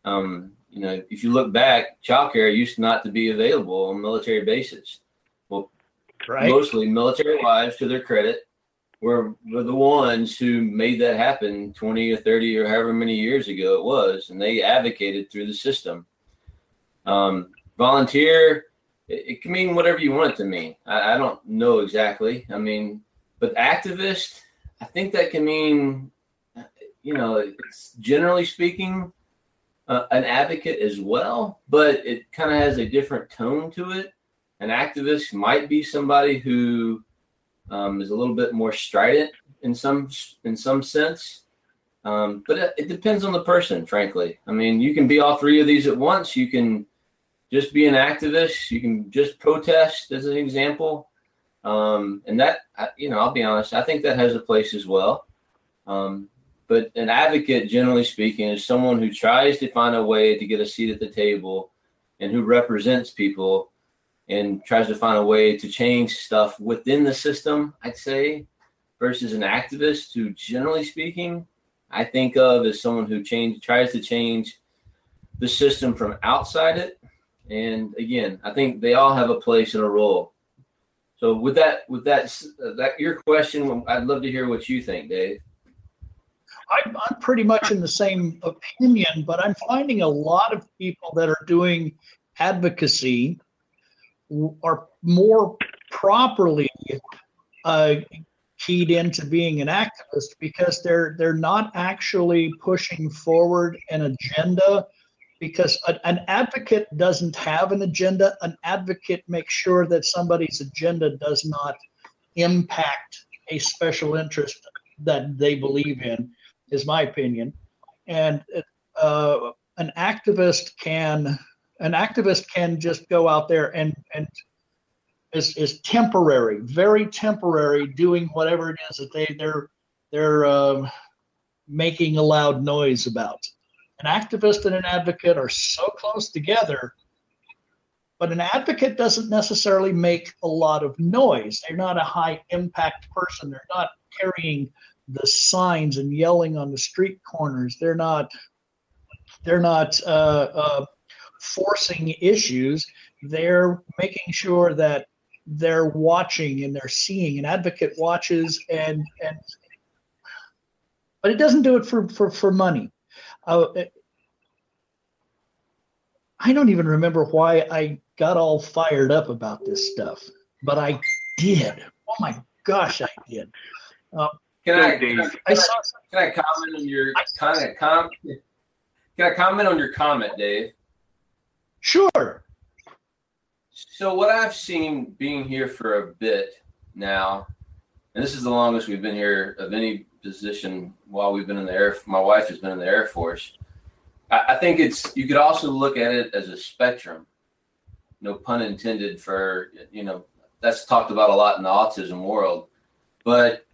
Um, you know, if you look back, childcare used not to be available on military bases. Well, right. Mostly military wives, to their credit, We're, we're the ones who made that happen twenty or thirty or however many years ago it was, and they advocated through the system. Um, volunteer, it, it can mean whatever you want it to mean. I, I don't know exactly. I mean, but activist, I think that can mean, you know, it's generally speaking, uh, an advocate as well, but it kind of has a different tone to it. An activist might be somebody who Um, is a little bit more strident in some in some sense, um, but it, it depends on the person, frankly. I mean, you can be all three of these at once. You can just be an activist. You can just protest, as an example, um, and that, you know, I'll be honest, I think that has a place as well. Um, but an advocate, generally speaking, is someone who tries to find a way to get a seat at the table and who represents people and tries to find a way to change stuff within the system, I'd say, versus an activist who, generally speaking, I think of as someone who change, tries to change the system from outside it. And again, I think they all have a place and a role. So with that, with that, that your question, I'd love to hear what you think, Dave. I'm, I'm pretty much in the same opinion, but I'm finding a lot of people that are doing advocacy are more properly uh, keyed into being an activist because they're they're not actually pushing forward an agenda. Because a, an advocate doesn't have an agenda. An advocate makes sure that somebody's agenda does not impact a special interest that they believe in, is my opinion. And uh, an activist can an activist can just go out there and and is is temporary, very temporary, doing whatever it is that they they're they're uh, making a loud noise about. An activist and an advocate are so close together, but an advocate doesn't necessarily make a lot of noise. They're not a high impact person. They're not carrying the signs and yelling on the street corners. They're not, they're not uh, uh, forcing issues. They're making sure that they're watching and they're seeing. An advocate watches and, and but it doesn't do it for, for, for money. Uh, I don't even remember why I got all fired up about this stuff, but I did. Oh my gosh, I did. Uh, can I, can I, I saw, can I comment on your I, comment, com, Can I comment on your comment, Dave? Sure. So what I've seen being here for a bit now, and this is the longest we've been here of any position while we've been in the Air Force. My wife has been in the Air Force. I, I think it's, you could also look at it as a spectrum, no pun intended, for, you know, that's talked about a lot in the autism world, but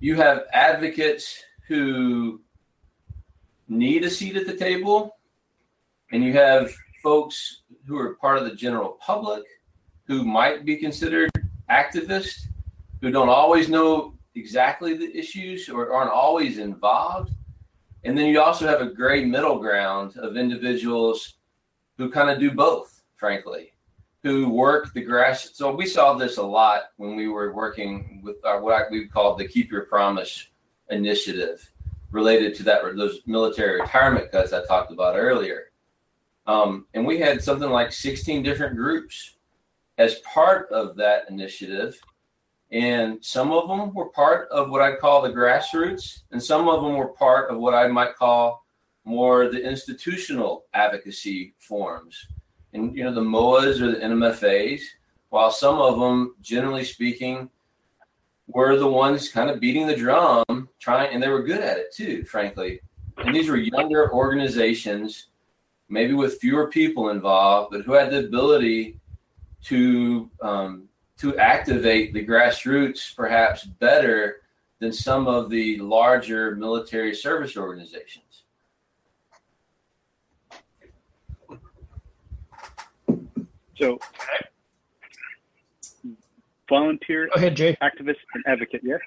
you have advocates who need a seat at the table, and you have folks who are part of the general public who might be considered activists, who don't always know exactly the issues or aren't always involved. And then you also have a gray middle ground of individuals who kind of do both, frankly, who work the grass. So we saw this a lot when we were working with our, what we called the Keep Your Promise initiative related to that, those military retirement cuts I talked about earlier. Um, and we had something like sixteen different groups as part of that initiative. And some of them were part of what I call the grassroots, and some of them were part of what I might call more the institutional advocacy forms. And, you know, the M O A As or the N M F As, while some of them, generally speaking, were the ones kind of beating the drum, trying, and they were good at it too, frankly. And these were younger organizations, maybe with fewer people involved, but who had the ability to um, to activate the grassroots perhaps better than some of the larger military service organizations. So, volunteer, go ahead, Jay. Activist, and advocate, yes?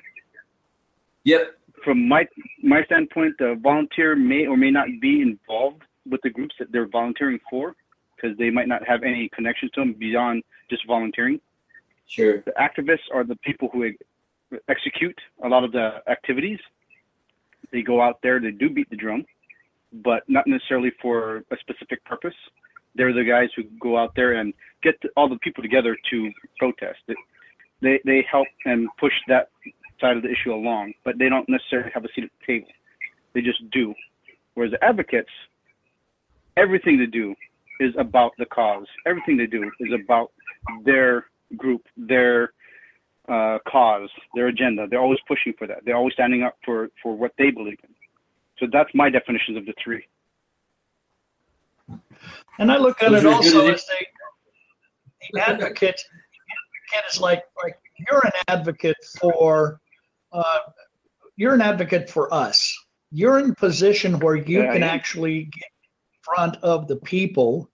Yep. From my my standpoint, the volunteer may or may not be involved with the groups that they're volunteering for, because they might not have any connections to them beyond just volunteering. Sure. The activists are the people who execute a lot of the activities. They go out there, they do beat the drum, but not necessarily for a specific purpose. They're the guys who go out there and get all the people together to protest. They they help and push that side of the issue along, but they don't necessarily have a seat at the table. They just do. Whereas the advocates, everything they do is about the cause. Everything they do is about their group, their uh, cause, their agenda. They're always pushing for that. They're always standing up for, for what they believe in. So that's my definition of the three. And I look at it also as they, the advocate, the advocate is like, like you're an advocate for, uh, you're an advocate for us. You're in a position where you yeah, can yeah. actually get in front of the people.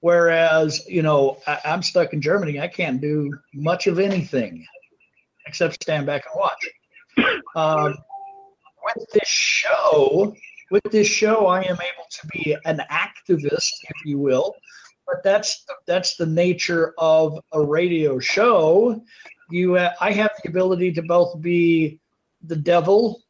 Whereas, you know, I, I'm stuck in Germany. I can't do much of anything except stand back and watch. Um, when with this show, with this show, I am able to be an activist, if you will. But that's that's the nature of a radio show. You, uh, I have the ability to both be the devil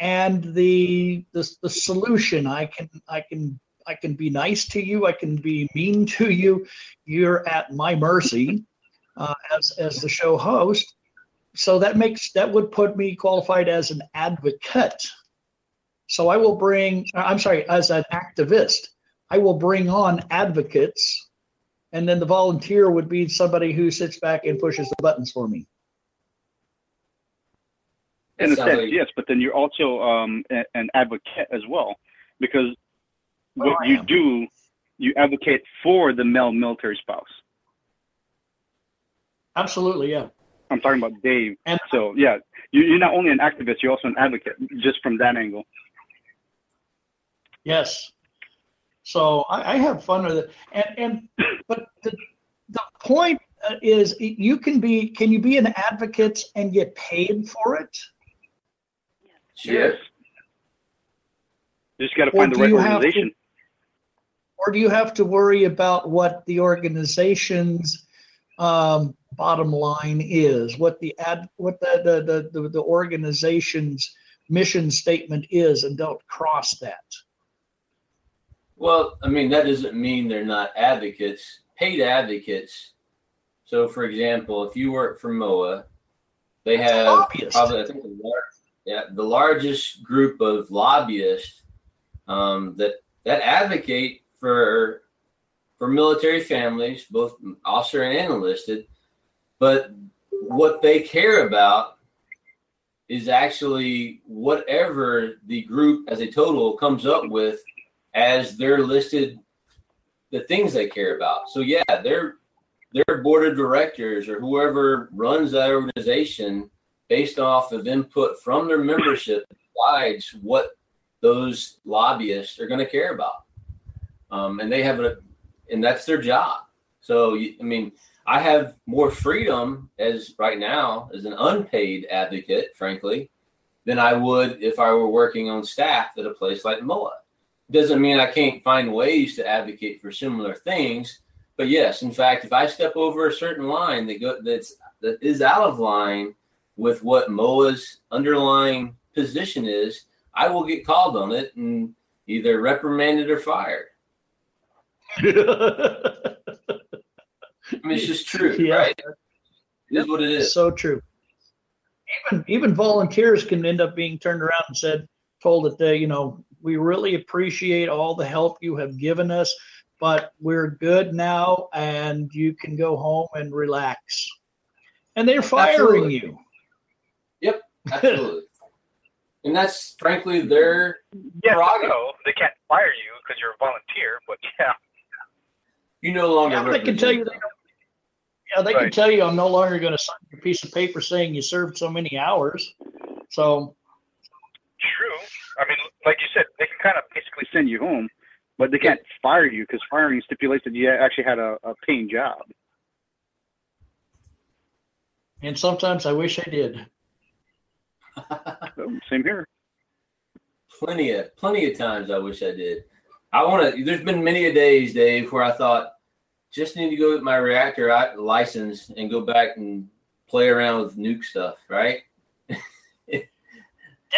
and the, the the solution. I can I can I can be nice to you. I can be mean to you. You're at my mercy uh, as as the show host. So that makes that would put me qualified as an advocate. So I will bring. I'm sorry, as an activist. I will bring on advocates, and then the volunteer would be somebody who sits back and pushes the buttons for me. In a sense, like, yes, but then you're also um, an advocate as well, because well, what I you am. do, you advocate for the male military spouse. Absolutely, yeah. I'm talking about Dave. And so, yeah, you, you're not only an activist, you're also an advocate, just from that angle. Yes. So I, I have fun with it, and and but the, the point is, you can be can you be an advocate and get paid for it? Sure. Yes. You just got to find the right organization. To, or do you have to worry about what the organization's um, bottom line is, what the ad, what the the, the the the organization's mission statement is, and don't cross that. Well, I mean, that doesn't mean they're not advocates, paid advocates. So, for example, if you work for M O A A, they have Lobbyist. probably I think the, lar- yeah, the largest group of lobbyists um, that that advocate for for military families, both officer and enlisted. But what they care about is actually whatever the group as a total comes up with as they're listed the things they care about. So yeah, their their board of directors or whoever runs that organization, based off of input from their membership, decides what those lobbyists are going to care about. Um, and they have a, and that's their job. So, I mean, I have more freedom as right now as an unpaid advocate, frankly, than I would if I were working on staff at a place like M O A A. Doesn't mean I can't find ways to advocate for similar things, but yes, in fact, if I step over a certain line that go, that's that is out of line with what M O A A's underlying position is, I will get called on it and either reprimanded or fired. I mean, it's just true, yeah. Right? It is what it is. So true. Even even volunteers can end up being turned around and said, told that they, you know. We really appreciate all the help you have given us, but we're good now, and you can go home and relax. And they're firing absolutely. you. Yep, absolutely. And that's, frankly, their yeah, prerogative. No, they can't fire you because you're a volunteer, but yeah. You no longer yeah, they can tell you. They yeah, they right. can tell you I'm no longer going to sign a piece of paper saying you served so many hours. So. True. I mean, like you said, they can kind of basically send you home, but they can't fire you because firing stipulates that you actually had a, a paying job. And sometimes I wish I did. Oh, same here. Plenty of plenty of times I wish I did. I want to. There's been many a days, Dave, where I thought just need to go get my reactor license and go back and play around with nuke stuff, right?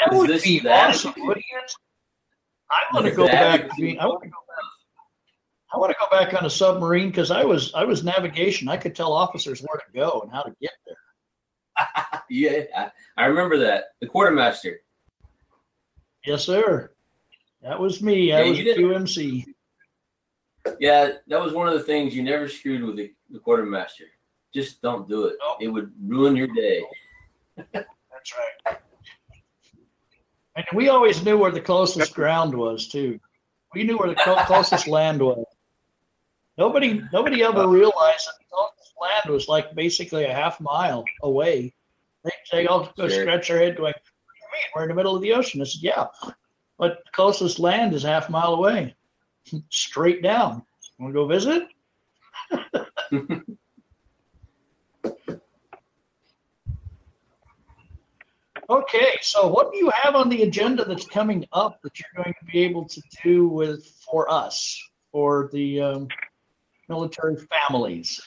That would this be awesome. What do you? I want to go back. I want to go back. I want to go back on a submarine because I was I was navigation. I could tell officers where to go and how to get there. Yeah, I, I remember that. The quartermaster. Yes, sir. That was me. I yeah, was Q M C. Yeah, that was one of the things you never screwed with the, the quartermaster. Just don't do it. Nope. It would ruin your day. That's right. And we always knew where the closest ground was, too. We knew where the co- closest land was. Nobody nobody ever realized that the closest land was like basically a half mile away. They, they all go sure. scratch their head going, what do you mean? We're in the middle of the ocean. I said, yeah, but the closest land is half a mile away. Straight down. Want to go visit? Okay, so what do you have on the agenda that's coming up that you're going to be able to do with for us, for the um, military families?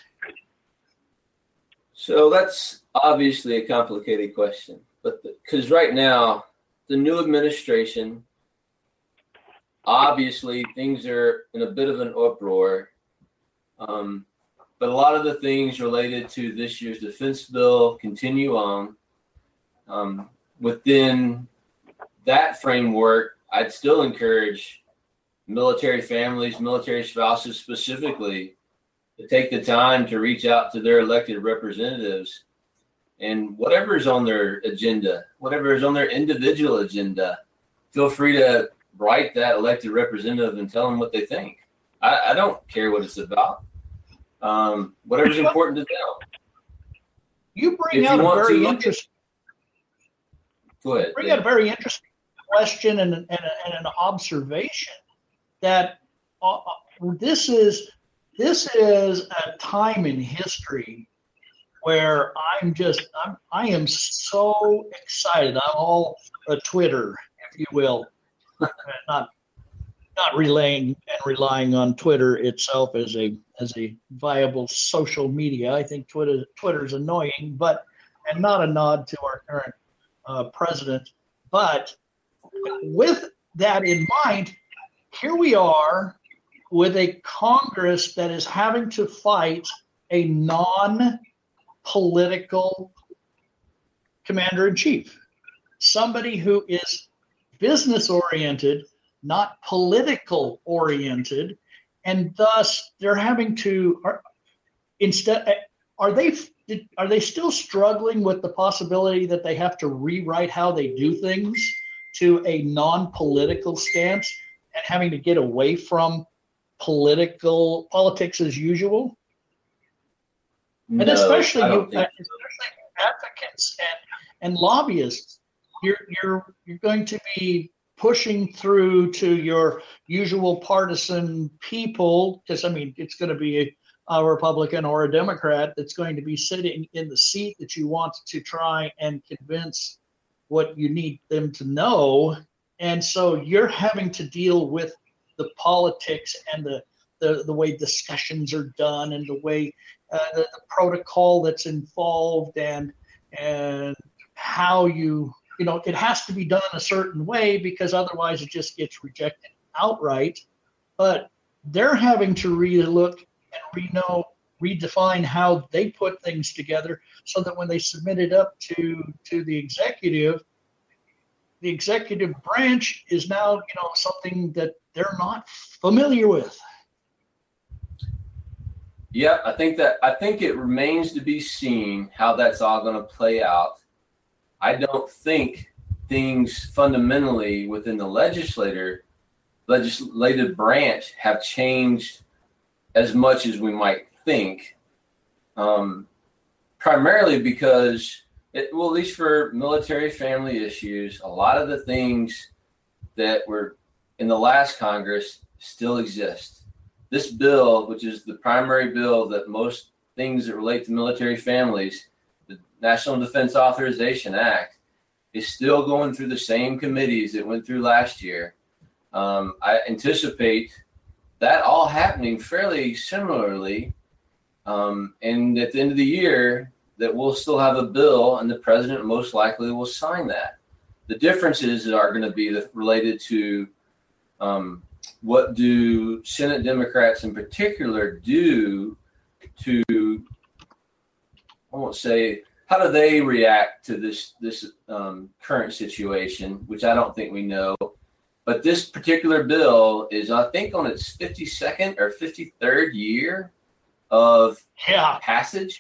So that's obviously a complicated question, but because right now the new administration, obviously things are in a bit of an uproar, um, but a lot of the things related to this year's defense bill continue on. Um, within that framework, I'd still encourage military families, military spouses specifically, to take the time to reach out to their elected representatives and whatever is on their agenda, whatever is on their individual agenda, feel free to write that elected representative and tell them what they think. I, I don't care what it's about. Um, whatever's important to them. You bring if out you a very to, interesting. Go ahead. Bring Dave. out a very interesting question and, and, and an observation that uh, this is this is a time in history where I'm just I'm I am so excited. I'm all a Twitter, if you will, not not relaying and relying on Twitter itself as a as a viable social media. I think Twitter Twitter's annoying, but and not a nod to our current uh, president. But with that in mind, here we are with a Congress that is having to fight a non-political commander-in-chief, somebody who is business-oriented, not political oriented, and thus they're having to are, instead are they are they still struggling with the possibility that they have to rewrite how they do things to a non-political stance and having to get away from political politics as usual? No, and especially you, especially so. advocates and, and lobbyists, you're you're you're going to be pushing through to your usual partisan people, because, I mean, it's going to be a Republican or a Democrat that's going to be sitting in the seat that you want to try and convince what you need them to know. And so you're having to deal with the politics and the the, the way discussions are done and the way uh, the, the protocol that's involved and and how you... You know, it has to be done a certain way because otherwise it just gets rejected outright. But they're having to relook and re-know, redefine how they put things together so that when they submit it up to, to the executive, the executive branch is now, you know, something that they're not familiar with. Yeah, I think that I think it remains to be seen how that's all going to play out. I don't think things fundamentally within the legislator, legislative branch have changed as much as we might think, um, primarily because, it, well, at least for military family issues, a lot of the things that were in the last Congress still exist. This bill, which is the primary bill that most things that relate to military families, National Defense Authorization Act, is still going through the same committees it went through last year. Um, I anticipate that all happening fairly similarly. Um, and at the end of the year, that we'll still have a bill and the president most likely will sign that. The differences are going to be related to um, what do Senate Democrats in particular do to, I won't say... how do they react to this this um, current situation, which I don't think we know. But this particular bill is, I think, on its fifty-second or fifty-third year of yeah. passage.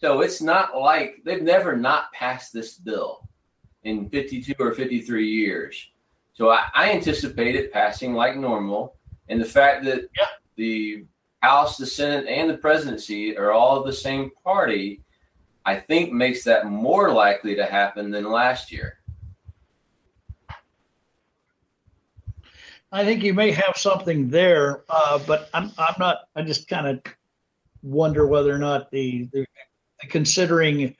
So it's not like they've never not passed this bill in fifty-two or fifty-three years. So I, I anticipate it passing like normal. And the fact that yeah. the House, the Senate, and the presidency are all of the same party, I think makes that more likely to happen than last year. I think you may have something there, uh, but I'm I'm not. I just kind of wonder whether or not the, the, the considering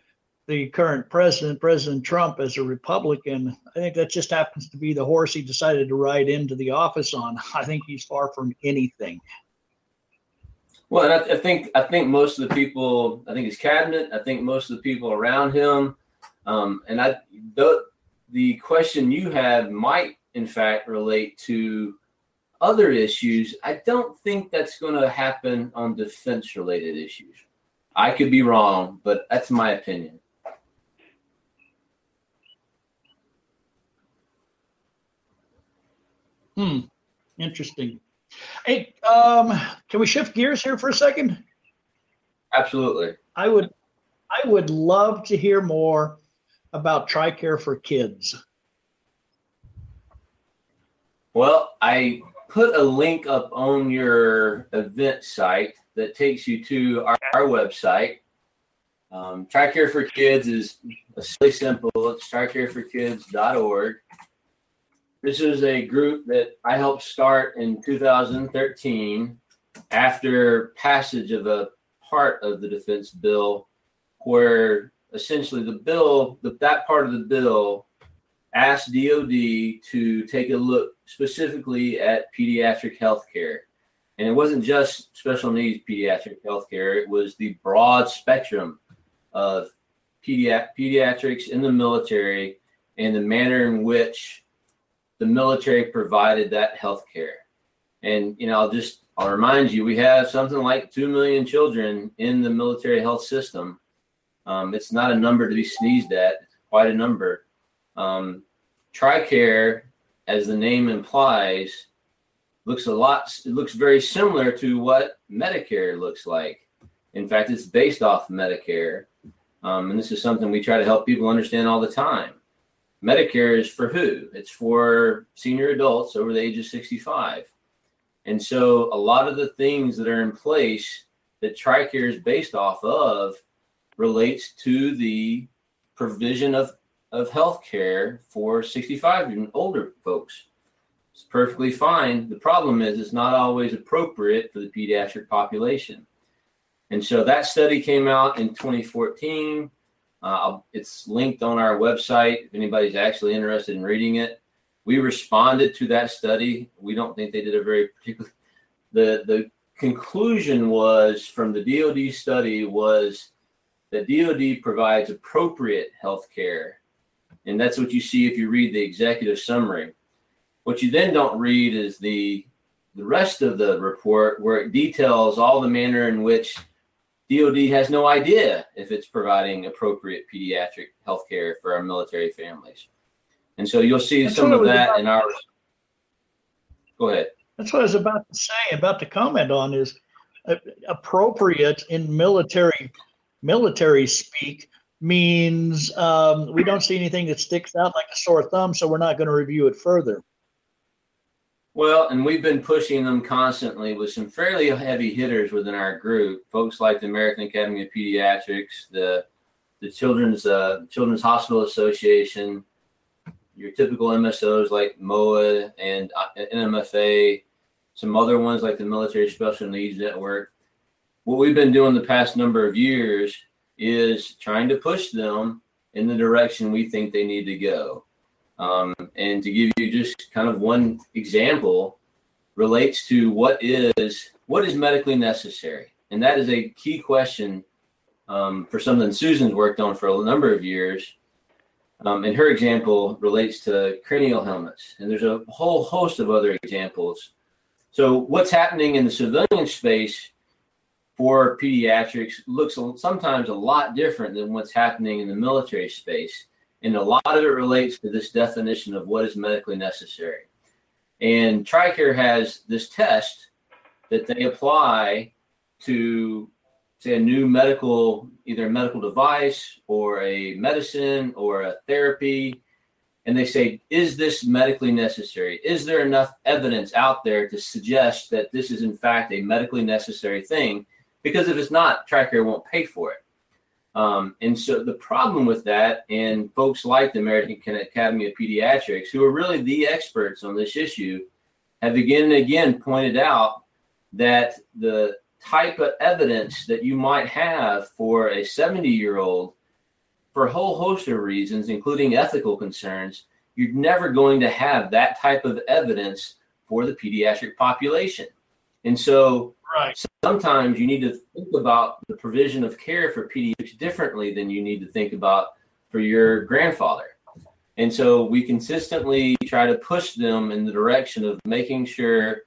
the current president, President Trump, as a Republican, I think that just happens to be the horse he decided to ride into the office on. I think he's far from anything. Well, and I, I think I think most of the people, I think his cabinet, I think most of the people around him, um, and I the, the question you have might, in fact, relate to other issues. I don't think that's going to happen on defense-related issues. I could be wrong, but that's my opinion. Hmm. Interesting. Hey, um, can we shift gears here for a second? Absolutely. I would, I would love to hear more about TRICARE for Kids. Well, I put a link up on your event site that takes you to our, our website. Um, TRICARE for Kids is really simple. It's tricare for kids dot org. This is a group that I helped start in two thousand thirteen after passage of a part of the defense bill, where essentially the bill, the, that part of the bill asked D O D to take a look specifically at pediatric health care. And it wasn't just special needs pediatric health care. It was the broad spectrum of pediat- pediatrics in the military and the manner in which the military provided that health care. And, you know, I'll just, I'll remind you, we have something like two million children in the military health system. Um, it's not a number to be sneezed at. It's quite a number. Um, TRICARE, as the name implies, looks a lot, it looks very similar to what Medicare looks like. In fact, it's based off Medicare. Um, and this is something we try to help people understand all the time. Medicare is for who? It's for senior adults over the age of sixty-five. And so a lot of the things that are in place that TRICARE is based off of relates to the provision of, of health care for sixty-five and older folks. It's perfectly fine. The problem is it's not always appropriate for the pediatric population. And so that study came out in twenty fourteen. Uh, it's linked on our website if anybody's actually interested in reading it. We responded to that study. We don't think they did a very particular. The, the conclusion was from the D O D study was that D O D provides appropriate health care. And that's what you see if you read the executive summary. What you then don't read is the the rest of the report where it details all the manner in which D O D has no idea if it's providing appropriate pediatric health care for our military families. And so you'll see that's some of that in our... Go ahead. That's what I was about to say, about to comment on, is appropriate in military military speak means um, we don't see anything that sticks out like a sore thumb, so we're not going to review it further. Well, and we've been pushing them constantly with some fairly heavy hitters within our group, folks like the American Academy of Pediatrics, the the Children's uh, Children's Hospital Association, your typical M S Os like M O A A and N M F A, some other ones like the Military Special Needs Network. What we've been doing the past number of years is trying to push them in the direction we think they need to go. Um, and to give you just kind of one example, relates to what is what is medically necessary. And that is a key question um, for something Susan's worked on for a number of years. Um, and her example relates to cranial helmets. And there's a whole host of other examples. So what's happening in the civilian space for pediatrics looks sometimes a lot different than what's happening in the military space. And a lot of it relates to this definition of what is medically necessary. And TRICARE has this test that they apply to, say, a new medical, either a medical device or a medicine or a therapy. And they say, is this medically necessary? Is there enough evidence out there to suggest that this is, in fact, a medically necessary thing? Because if it's not, TRICARE won't pay for it. Um, and so the problem with that, and folks like the American Academy of Pediatrics, who are really the experts on this issue, have again and again pointed out that the type of evidence that you might have for a seventy-year-old for a whole host of reasons, including ethical concerns, you're never going to have that type of evidence for the pediatric population. And so right. sometimes you need to think about the provision of care for pediatrics differently than you need to think about for your grandfather. And so we consistently try to push them in the direction of making sure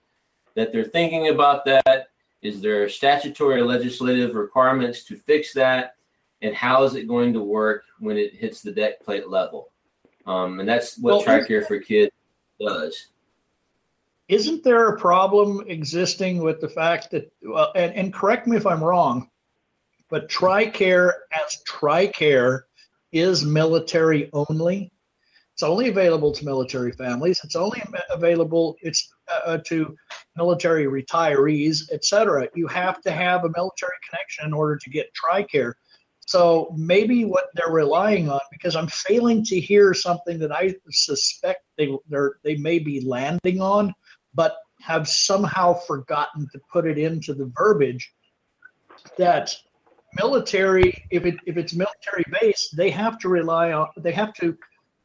that they're thinking about that. Is there statutory legislative requirements to fix that? And how is it going to work when it hits the deck plate level? Um, and that's what well, TRICARE for Kids does. Isn't there a problem existing with the fact that, uh, and, and correct me if I'm wrong, but TRICARE as TRICARE is military only. It's only available to military families. It's only available it's uh, to military retirees, et cetera. You have to have a military connection in order to get TRICARE. So maybe what they're relying on, because I'm failing to hear something that I suspect they they may be landing on, but have somehow forgotten to put it into the verbiage, that military, if it if it's military based, they have to rely on, they have to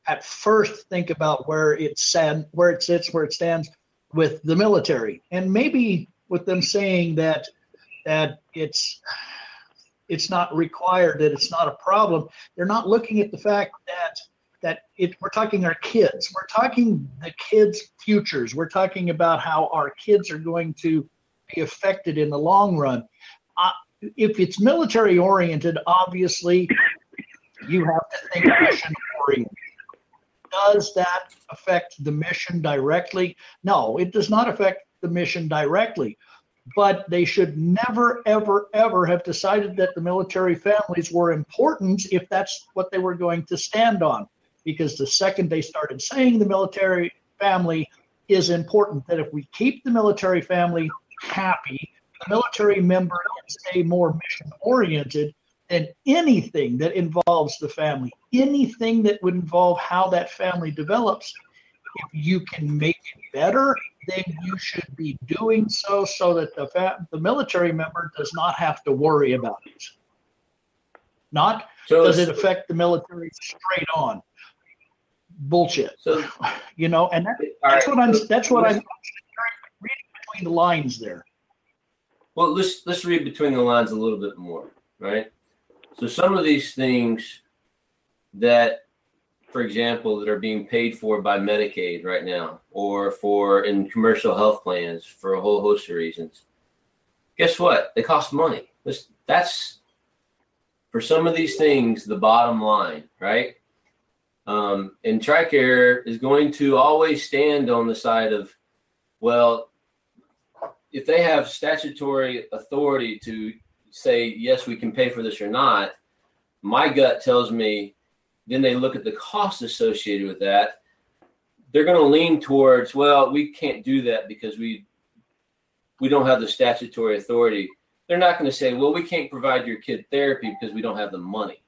at first think about where it stand, where it sits, where it stands with the military, and maybe with them saying that that it's. It's not required, that it's not a problem. They're not looking at the fact that that it, we're talking our kids. We're talking the kids' futures. We're talking about how our kids are going to be affected in the long run. Uh, if it's military-oriented, obviously you have to think mission-oriented. Does that affect the mission directly? No, it does not affect the mission directly. But they should never, ever, ever have decided that the military families were important if that's what they were going to stand on. Because the second they started saying the military family is important, that if we keep the military family happy, the military member can stay more mission-oriented, then anything that involves the family, anything that would involve how that family develops, if you can make it better, then you should be doing so, so that the fa- the military member does not have to worry about it. Not so does it affect the military straight on. Bullshit. So, you know, and that, that's, right, what I'm, that's what I'm reading between the lines there. Well, let's let's read between the lines a little bit more, right? So some of these things that, for example, that are being paid for by Medicaid right now, or for in commercial health plans for a whole host of reasons. Guess what? They cost money. That's, for some of these things, the bottom line, right? Um, and TRICARE is going to always stand on the side of, well, if they have statutory authority to say, yes, we can pay for this or not, my gut tells me, then they look at the cost associated with that. They're going to lean towards, well, we can't do that because we we don't have the statutory authority. They're not going to say, well, we can't provide your kid therapy because we don't have the money,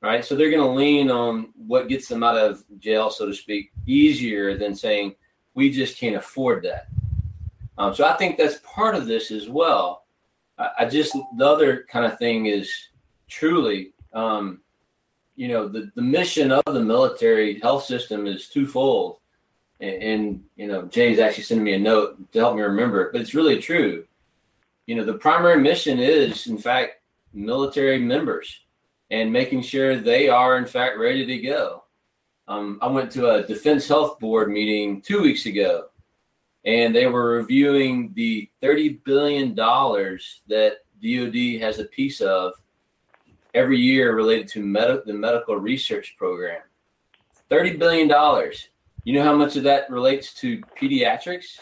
right? So they're going to lean on what gets them out of jail, so to speak, easier than saying, we just can't afford that. Um, so I think that's part of this as well. I, I just, the other kind of thing is truly, um, you know, the, the mission of the military health system is twofold. And, and, you know, Jay's actually sending me a note to help me remember it, but it's really true. You know, the primary mission is, in fact, military members and making sure they are, in fact, ready to go. Um, I went to a Defense Health Board meeting two weeks ago, and they were reviewing the thirty billion dollars that D O D has a piece of every year related to med- the medical research program. thirty billion dollars. You know how much of that relates to pediatrics?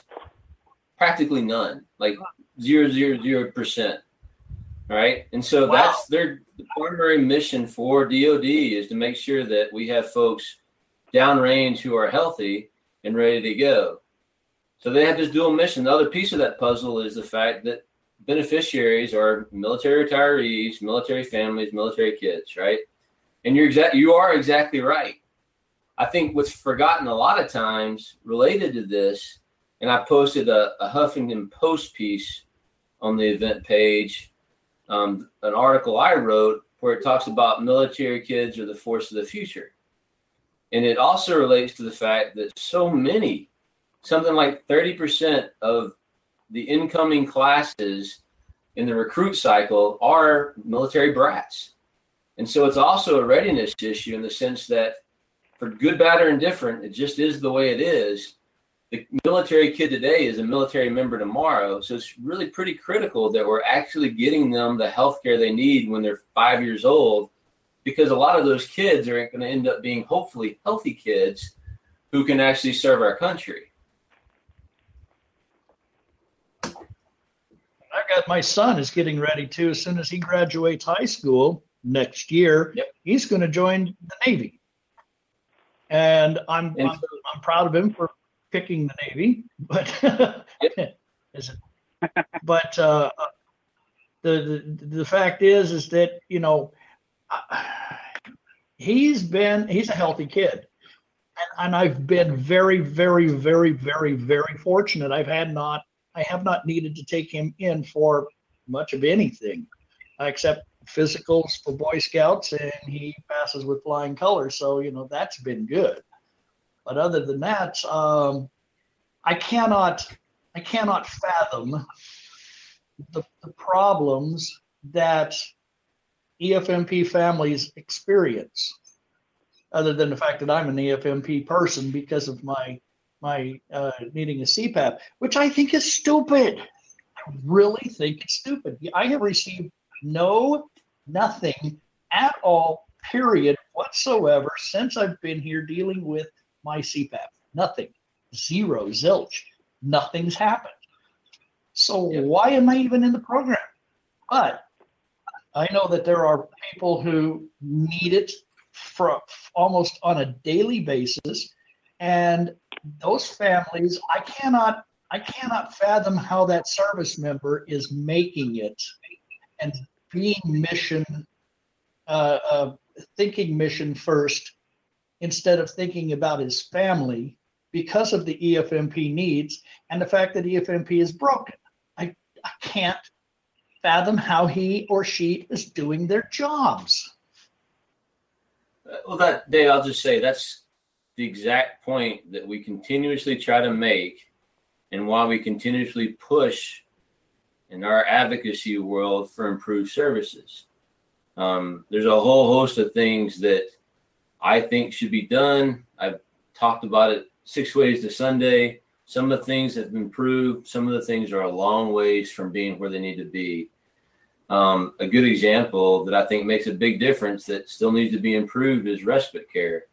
Practically none, like zero, zero, zero percent. All right. And so wow. that's their the primary mission for D O D is to make sure that we have folks downrange who are healthy and ready to go. So they have this dual mission. The other piece of that puzzle is the fact that beneficiaries are military retirees, military families, military kids, right? And you're exact, you are exactly right. I think what's forgotten a lot of times related to this, and I posted a, a Huffington Post piece on the event page, um, an article I wrote where it talks about military kids are the force of the future. And it also relates to the fact that so many, something like thirty percent of the incoming classes in the recruit cycle are military brats. And so it's also a readiness issue in the sense that for good, bad, or indifferent, it just is the way it is. The military kid today is a military member tomorrow. So it's really pretty critical that we're actually getting them the health care they need when they're five years old, because a lot of those kids are going to end up being hopefully healthy kids who can actually serve our country. I've got my son is getting ready to, as soon as he graduates high school next year, yep. He's going to join the Navy. And I'm, and I'm, I'm proud of him for picking the Navy, but yep. is it? But uh, the, the the fact is, is that, you know, I, he's been, he's a healthy kid. And, and I've been very, very, very, very, very fortunate. I've had not, I have not needed to take him in for much of anything except physicals for Boy Scouts, and he passes with flying colors. So, you know, that's been good. But other than that, um, I cannot, I cannot fathom the, the problems that E F M P families experience, other than the fact that I'm an E F M P person because of my my uh, needing a C PAP, which I think is stupid. I really think it's stupid. I have received no, nothing at all, period, whatsoever, since I've been here dealing with my C PAP. Nothing. Zero. Zilch. Nothing's happened. So yeah. Why am I even in the program? But I know that there are people who need it from almost on a daily basis, and those families, I cannot, I cannot fathom how that service member is making it and being mission, uh, uh, thinking mission first instead of thinking about his family because of the E F M P needs and the fact that E F M P is broken. I, I can't fathom how he or she is doing their jobs. Well, that, Dave, I'll just say that's the exact point that we continuously try to make, and why we continuously push in our advocacy world for improved services. Um, there's a whole host of things that I think should be done. I've talked about it six ways to Sunday. Some of the things have improved. Some of the things are a long ways from being where they need to be. Um, a good example that I think makes a big difference that still needs to be improved is respite care.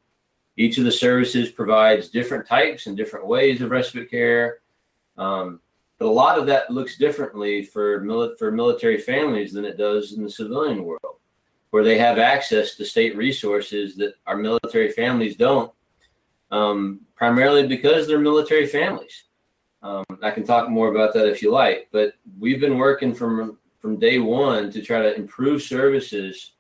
Each of the services provides different types and different ways of respite care. Um, but a lot of that looks differently for, mili- for military families than it does in the civilian world, where they have access to state resources that our military families don't, um, primarily because they're military families. Um, I can talk more about that if you like, but we've been working from from day one to try to improve services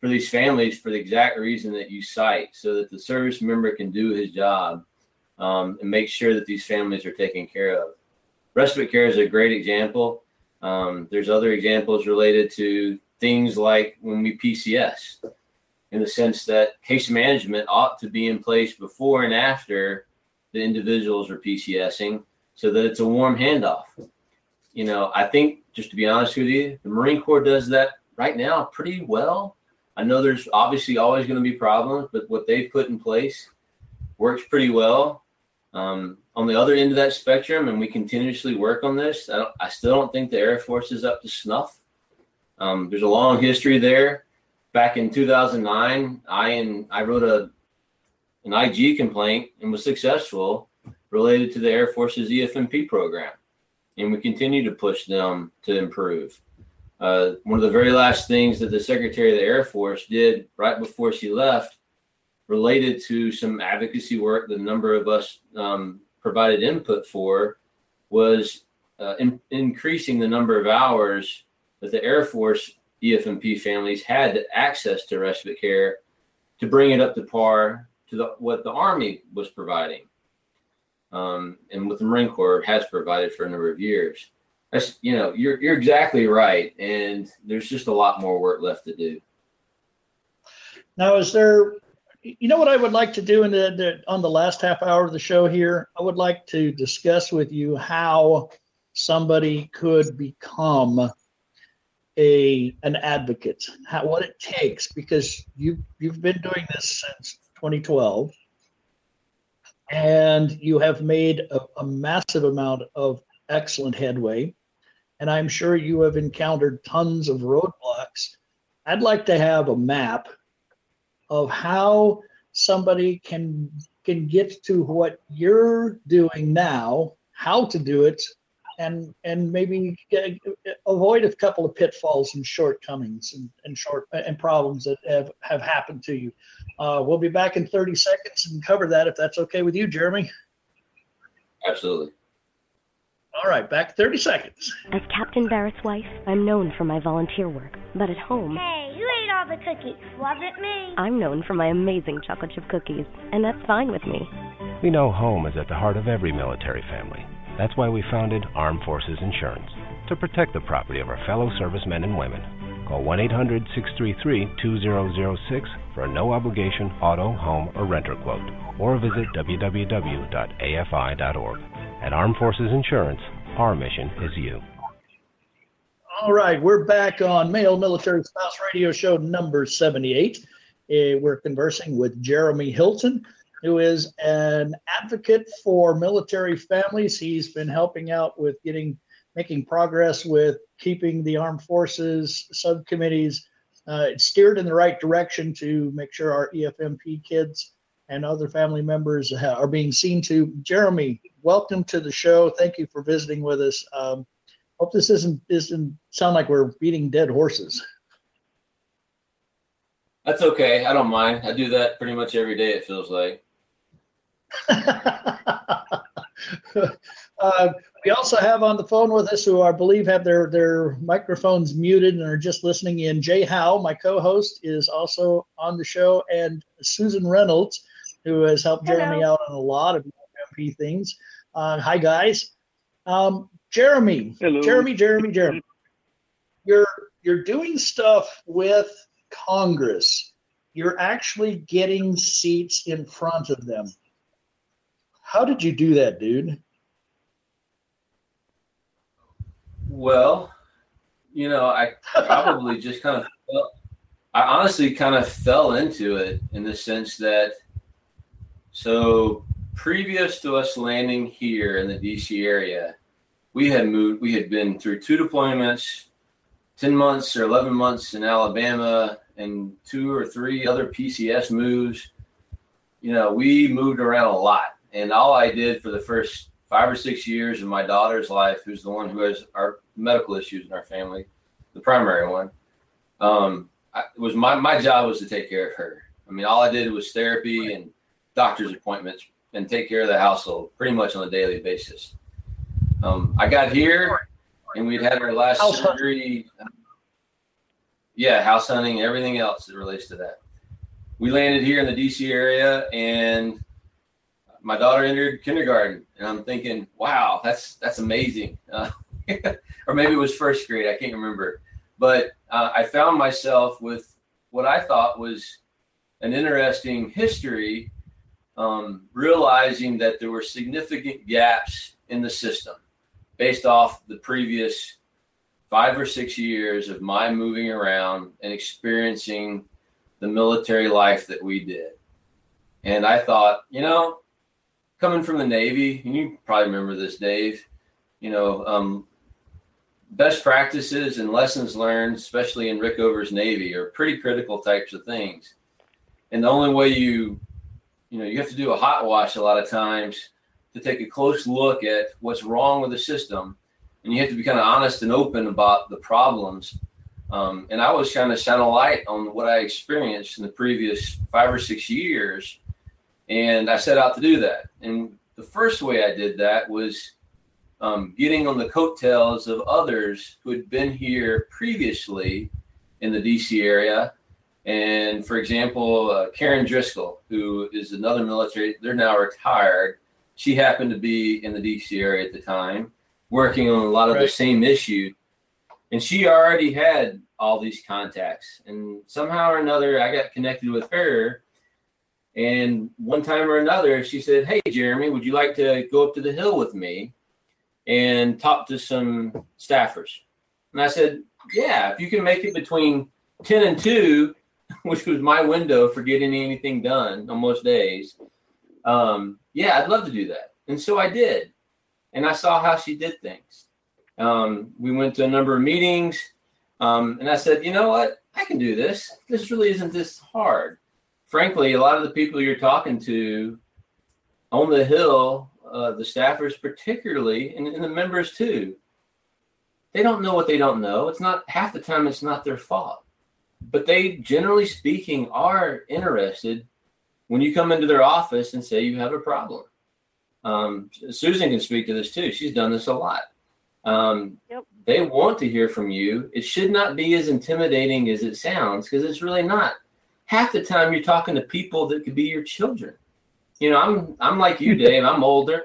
for these families for the exact reason that you cite, so that the service member can do his job um, and make sure that these families are taken care of. Respite care is a great example. Um, there's other examples related to things like when we P C S, in the sense that case management ought to be in place before and after the individuals are PCSing, so that it's a warm handoff. You know, I think, just to be honest with you, the Marine Corps does that right now pretty well. I know there's obviously always going to be problems, but what they've put in place works pretty well. Um, on the other end of that spectrum, and we continuously work on this, I, don't, I still don't think the Air Force is up to snuff. Um, there's a long history there. Back in two thousand nine, I and I wrote a an I G complaint and was successful related to the Air Force's E F M P program. And we continue to push them to improve. Uh, one of the very last things that the Secretary of the Air Force did right before she left related to some advocacy work that a number of us um, provided input for was uh, in- increasing the number of hours that the Air Force E F M P families had access to respite care to bring it up to par to the, what the Army was providing. Um, and what the Marine Corps has provided for a number of years. That's, you know, you're you're exactly right, and there's just a lot more work left to do. Now, is there, you know what I would like to do in the, the on the last half hour of the show here? I would like to discuss with you how somebody could become a an advocate, how, what it takes, because you you've been doing this since twenty twelve, and you have made a, a massive amount of excellent headway, and I'm sure you have encountered tons of roadblocks. I'd like to have a map of how somebody can can get to what you're doing now, how to do it, and and maybe avoid a couple of pitfalls and shortcomings and, and short and problems that have, have happened to you. Uh, we'll be back in thirty seconds and cover that, if that's okay with you, Jeremy. Absolutely. All right, back thirty seconds. As Captain Barrett's wife, I'm known for my volunteer work, but at home... Hey, you ate all the cookies, wasn't me? I'm known for my amazing chocolate chip cookies, and that's fine with me. We know home is at the heart of every military family. That's why we founded Armed Forces Insurance, to protect the property of our fellow servicemen and women. Call one eight hundred, six three three, two zero zero six for a no-obligation auto, home, or renter quote, or visit w w w dot a f i dot org. At Armed Forces Insurance, our mission is you. All right, we're back on Male Military Spouse Radio Show number seventy-eight. We're conversing with Jeremy Hilton, who is an advocate for military families. He's been helping out with getting, making progress with keeping the Armed Forces subcommittees uh, steered in the right direction to make sure our E F M P kids and other family members are being seen to. Jeremy, welcome to the show. Thank you for visiting with us. Um, hope this isn't isn't sound like we're beating dead horses. That's okay. I don't mind. I do that pretty much every day, it feels like. uh, we also have on the phone with us, who I believe have their, their microphones muted and are just listening in. Jay Howe, my co-host, is also on the show, and Susan Reynolds, who has helped Hello. Jeremy out on a lot of M P things. Uh, hi, guys. Um, Jeremy, Hello. Jeremy, Jeremy, Jeremy. You're you're doing stuff with Congress. You're actually getting seats in front of them. How did you do that, dude? Well, you know, I probably just kind of fell, I honestly kind of fell into it, in the sense that, so previous to us landing here in the D C area, we had moved, we had been through two deployments, ten months or eleven months in Alabama, and two or three other P C S moves. You know, we moved around a lot. And all I did for the first five or six years of my daughter's life, who's the one who has our medical issues in our family, the primary one, um, I, it was my, my job was to take care of her. I mean, all I did was therapy and doctor's appointments and take care of the household pretty much on a daily basis. Um, I got here and we'd had our last house surgery. Hunting. Yeah, house hunting, everything else that relates to that. We landed here in the D C area, and my daughter entered kindergarten, and I'm thinking, wow, that's that's amazing. Uh, or maybe it was first grade. I can't remember. But uh, I found myself with what I thought was an interesting history, um, realizing that there were significant gaps in the system based off the previous five or six years of my moving around and experiencing the military life that we did. And I thought, you know, coming from the Navy, and you probably remember this, Dave, you know, um, best practices and lessons learned, especially in Rickover's Navy, are pretty critical types of things. And the only way you, you know, you have to do a hot wash a lot of times to take a close look at what's wrong with the system. And you have to be kind of honest and open about the problems. Um, and I was trying to shine a light on what I experienced in the previous five or six years. And I set out to do that. And the first way I did that was um, getting on the coattails of others who had been here previously in the D C area. And, for example, uh, Karen Driscoll, who is another military, they're now retired. She happened to be in the D C area at the time, working on a lot of right. the same issues. And she already had all these contacts. And somehow or another, I got connected with her. And one time or another, she said, hey, Jeremy, would you like to go up to the Hill with me and talk to some staffers? And I said, yeah, if you can make it between ten and two, which was my window for getting anything done on most days, um, yeah, I'd love to do that. And so I did. And I saw how she did things. Um, we went to a number of meetings, um, and I said, you know what? I can do this. This really isn't this hard. Frankly, a lot of the people you're talking to on the Hill, uh, the staffers particularly, and, and the members too, they don't know what they don't know. It's not half the time it's not their fault. But they, generally speaking, are interested when you come into their office and say you have a problem. Um, Susan can speak to this too. She's done this a lot. Um, yep. They want to hear from you. It should not be as intimidating as it sounds, because it's really not. Half the time you're talking to people that could be your children. You know, I'm I'm like you, Dave. I'm older,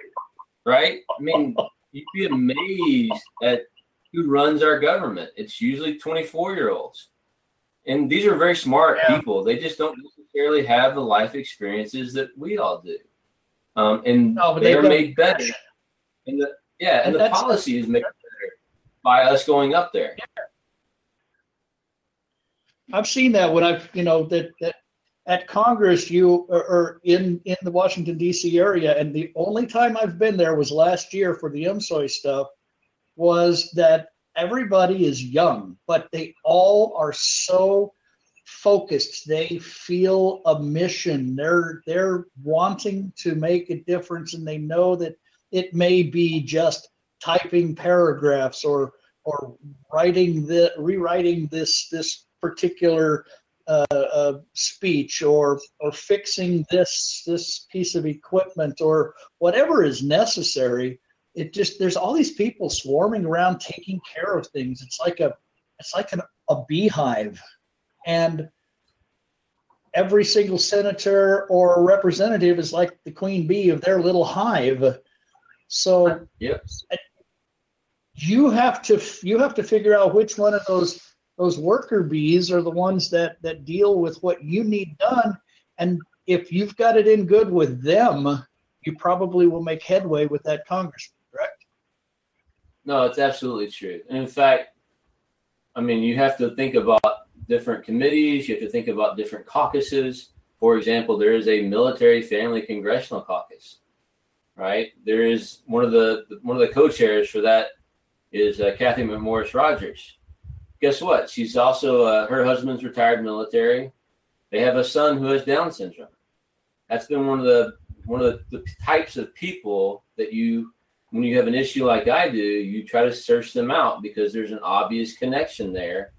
right? I mean, you'd be amazed at who runs our government. It's usually twenty-four-year-olds. And these are very smart yeah. people. They just don't necessarily have the life experiences that we all do. Um, and no, they're they made better. And the, yeah, and, and the policy is made better by us going up there. I've seen that when I've, you know, that, that at Congress, you are, are in, in the Washington, D C area, and the only time I've been there was last year for the M S O I stuff, was that everybody is young, but they all are so focused. They feel a mission. They're they're wanting to make a difference, and they know that it may be just typing paragraphs or or writing the rewriting this this particular uh, uh, speech or or fixing this this piece of equipment or whatever is necessary. It just there's all these people swarming around taking care of things. It's like a it's like an, a beehive. And every single senator or representative is like the queen bee of their little hive. So yes. you have to you have to figure out which one of those those worker bees are the ones that, that deal with what you need done. And if you've got it in good with them, you probably will make headway with that congressman, correct? No, it's absolutely true. And in fact, I mean, you have to think about different committees. You have to think about different caucuses. For example, there is a military family congressional caucus, right? There is one of the one of the co-chairs for that is uh, Kathy McMorris Rogers. Guess what? She's also uh, her husband's retired military. They have a son who has Down syndrome. That's been one of the one of the, the types of people that you, when you have an issue like I do, you try to search them out because there's an obvious connection there.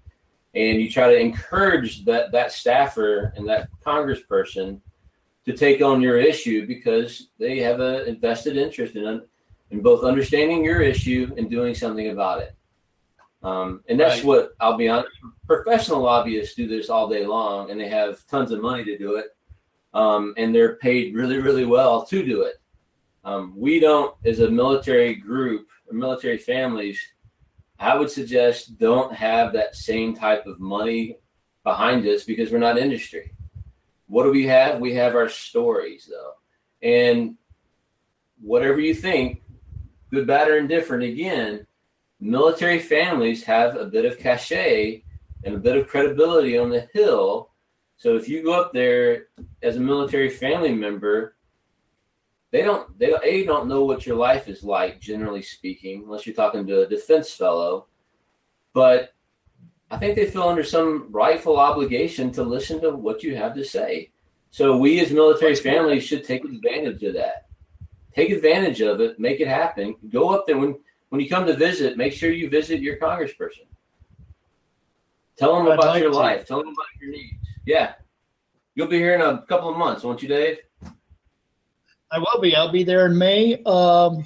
And you try to encourage that, that staffer and that congressperson to take on your issue because they have an invested interest in, in both understanding your issue and doing something about it. Um, and that's right. What, I'll be honest, professional lobbyists do this all day long, and they have tons of money to do it. Um, and they're paid really, really well to do it. Um, we don't, as a military group, or military families, I would suggest don't have that same type of money behind us because we're not industry. What do we have? We have our stories, though. And whatever you think, good, bad, or indifferent, again, military families have a bit of cachet and a bit of credibility on the Hill. So if you go up there as a military family member, They don't. They a don't know what your life is like, generally speaking, unless you're talking to a defense fellow. But I think they feel under some rightful obligation to listen to what you have to say. So we, as military families, should take advantage of that. Take advantage of it. Make it happen. Go up there when when you come to visit. Make sure you visit your congressperson. Tell them about like your to. life. Tell them about your needs. Yeah, you'll be here in a couple of months, won't you, Dave? I will be. I'll be there in May. Um,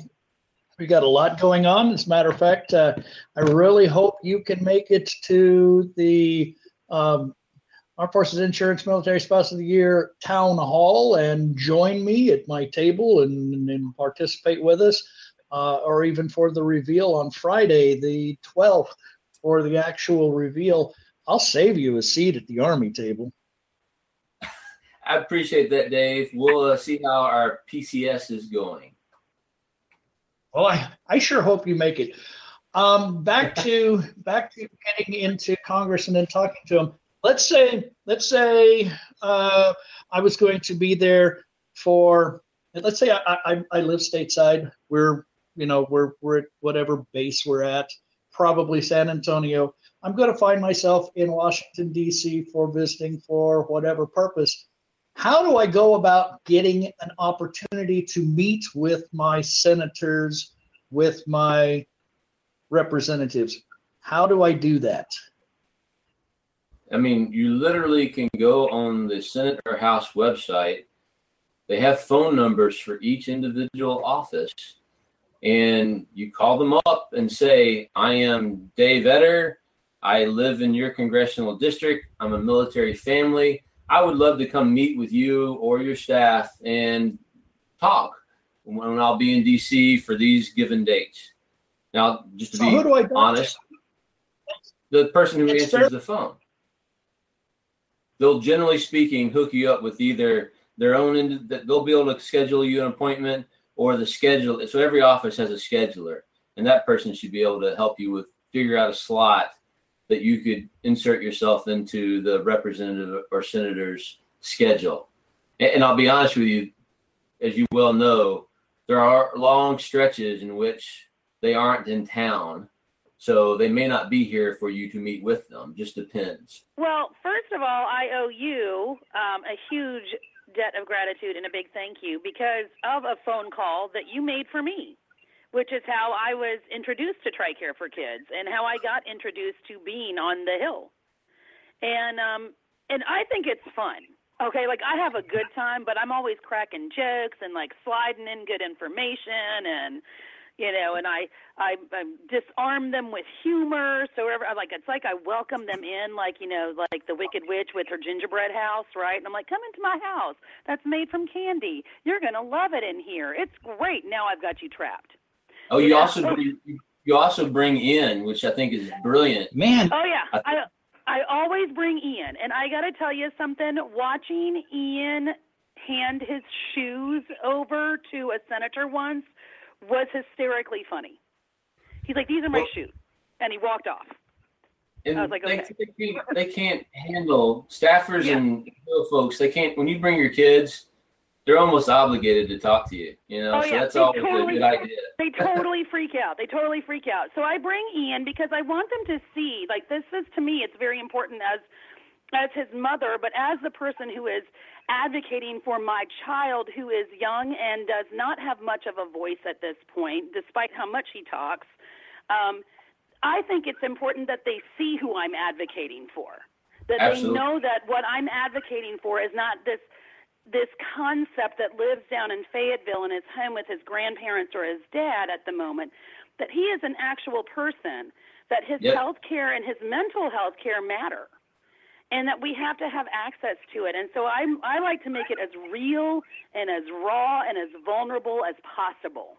we got a lot going on. As a matter of fact, uh, I really hope you can make it to the um, Armed Forces Insurance Military Spouse of the Year Town Hall and join me at my table and, and participate with us, uh, or even for the reveal on Friday the twelfth for the actual reveal. I'll save you a seat at the Army table. I appreciate that, Dave. We'll uh, see how our P C S is going. Well, I, I sure hope you make it. Um, back to back to getting into Congress and then talking to them. Let's say let's say uh, I was going to be there for. Let's say I, I I live stateside. We're you know we're we're at whatever base we're at, probably San Antonio. I'm going to find myself in Washington D C for visiting for whatever purpose. How do I go about getting an opportunity to meet with my senators, with my representatives? How do I do that? I mean, you literally can go on the Senate or House website. They have phone numbers for each individual office, and you call them up and say, I am Dave Etter. I live in your congressional district. I'm a military family. I would love to come meet with you or your staff and talk when I'll be in D C for these given dates. Now, just to so be honest, to? the person who it's answers fair. the phone, they'll generally speaking hook you up with either their own, they'll be able to schedule you an appointment or the schedule. So every office has a scheduler, and that person should be able to help you with figure out a slot that you could insert yourself into the representative or senator's schedule. And I'll be honest with you, as you well know, there are long stretches in which they aren't in town, so they may not be here for you to meet with them. Just depends. Well, first of all, I owe you um, a huge debt of gratitude and a big thank you because of a phone call that you made for me, which is how I was introduced to TRICARE for Kids and how I got introduced to being on the Hill. And um, and I think it's fun, okay? Like, I have a good time, but I'm always cracking jokes and, like, sliding in good information and, you know, and I, I, I disarm them with humor. So whatever, I'm like, it's like I welcome them in, like, you know, like the Wicked Witch with her gingerbread house, right? And I'm like, come into my house. That's made from candy. You're going to love it in here. It's great. Now I've got you trapped. Oh, you yeah. also bring, you also bring Ian, which I think is brilliant, man. Oh yeah, I th- I, I always bring Ian, and I gotta tell you something. Watching Ian hand his shoes over to a senator once was hysterically funny. He's like, "These are my well, shoes," and he walked off. And I was like, they, "Okay." They can't, they can't handle staffers yeah. and folks. They can't when you bring your kids. They're almost obligated to talk to you, you know, oh, so yeah. that's they always totally, a good idea. They totally freak out. They totally freak out. So I bring Ian because I want them to see, like, this is, to me, it's very important as as his mother, but as the person who is advocating for my child who is young and does not have much of a voice at this point, despite how much he talks, um, I think it's important that they see who I'm advocating for, that Absolutely. they know that what I'm advocating for is not this this concept that lives down in Fayetteville and is home with his grandparents or his dad at the moment, that he is an actual person, that his yep. health care and his mental health care matter, and that we have to have access to it. And so I I like to make it as real and as raw and as vulnerable as possible.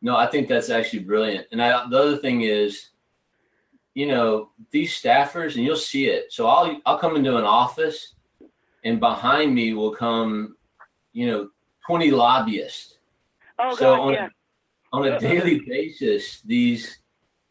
No, I think that's actually brilliant. And I, the other thing is, you know, these staffers, and you'll see it. So I'll I'll come into an office, and behind me will come, you know, twenty lobbyists. Oh, so God, on, yeah. on a daily basis, these,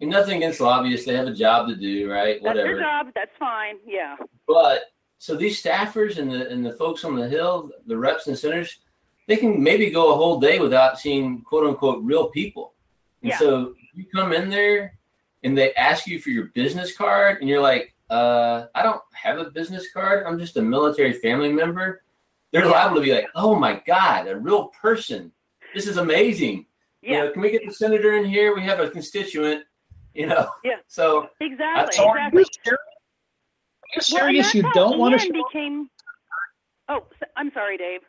and nothing against lobbyists, they have a job to do, right? Whatever. That's their job, that's fine, yeah. But, so these staffers and the and the folks on the Hill, the reps and senators, they can maybe go a whole day without seeing, quote, unquote, real people. And yeah. so you come in there and they ask you for your business card and you're like, Uh, I don't have a business card. I'm just a military family member. They're yeah. liable to be like, oh, my God, a real person. This is amazing. Yeah. You know, can we get the senator in here? We have a constituent, you know. Yeah. So exactly. Are exactly. you serious? Well, you don't Ian want to show became... Oh, I'm sorry, Dave.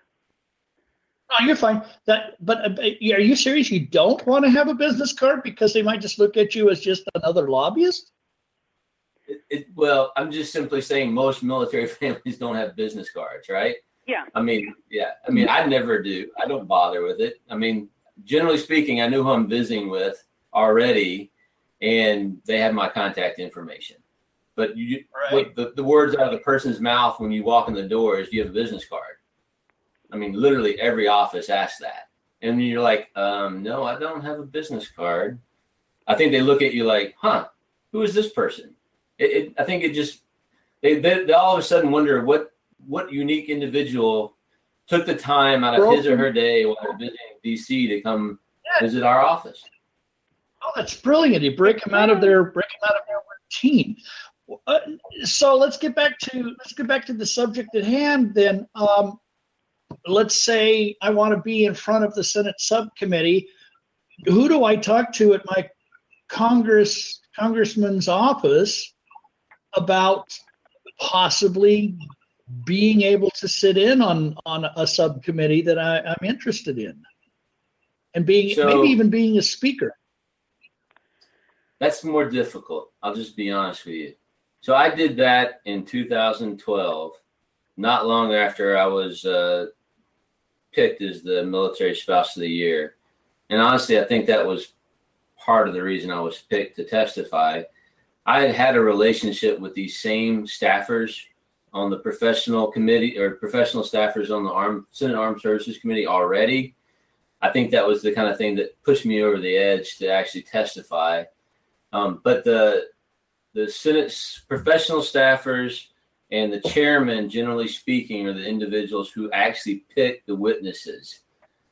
No, you're fine. That, but uh, are you serious? You don't want to have a business card because they might just look at you as just another lobbyist? It, it, well, I'm just simply saying most military families don't have business cards, right? Yeah. I mean, yeah. I mean, I never do. I don't bother with it. I mean, generally speaking, I know who I'm visiting with already, and they have my contact information. But you, right. what the, the words out of the person's mouth when you walk in the door is, do you have a business card? I mean, literally every office asks that. And you're like, um, no, I don't have a business card. I think they look at you like, huh, who is this person? It, it, I think it just, they, they, they all of a sudden wonder what, what unique individual took the time out of Broken. his or her day while visiting D C to come yeah. visit our office. Oh, that's brilliant. You break them out of their, break them out of their routine. Uh, so let's get back to let's get back to the subject at hand. Then, um, let's say I want to be in front of the Senate subcommittee. Who do I talk to at my Congress congressman's office about possibly being able to sit in on, on a subcommittee that I, I'm interested in, and being so, maybe even being a speaker? That's more difficult. I'll just be honest with you. So I did that in two thousand twelve, not long after I was uh, picked as the Military Spouse of the Year. And honestly, I think that was part of the reason I was picked to testify. I had had a relationship with these same staffers on the professional committee, or professional staffers on the Armed, Senate Armed Services Committee already. I think that was the kind of thing that pushed me over the edge to actually testify. Um, but the the Senate's professional staffers and the chairman, generally speaking, are the individuals who actually pick the witnesses.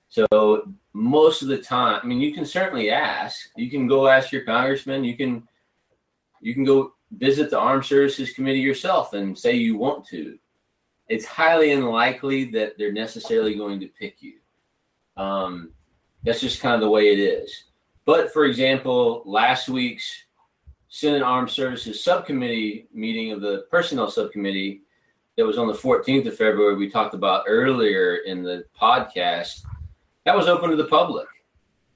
So most of the time, I mean, you can certainly ask. You can go ask your congressman. You can you can go visit the Armed Services Committee yourself and say you want to. It's highly unlikely that they're necessarily going to pick you. Um, that's just kind of the way it is. But, for example, last week's Senate Armed Services Subcommittee meeting of the Personnel Subcommittee that was on the fourteenth of February, we talked about earlier in the podcast, that was open to the public.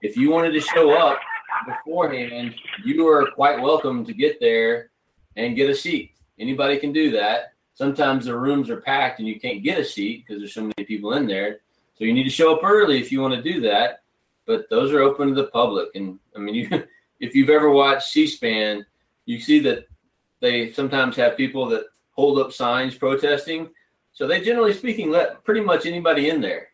If you wanted to show up beforehand, you are quite welcome to get there and get a seat. Anybody can do that. Sometimes the rooms are packed and you can't get a seat because there's so many people in there. So you need to show up early if you want to do that. But those are open to the public. And, I mean, you... If you've ever watched C-SPAN, you see that they sometimes have people that hold up signs protesting. So they, generally speaking, let pretty much anybody in there.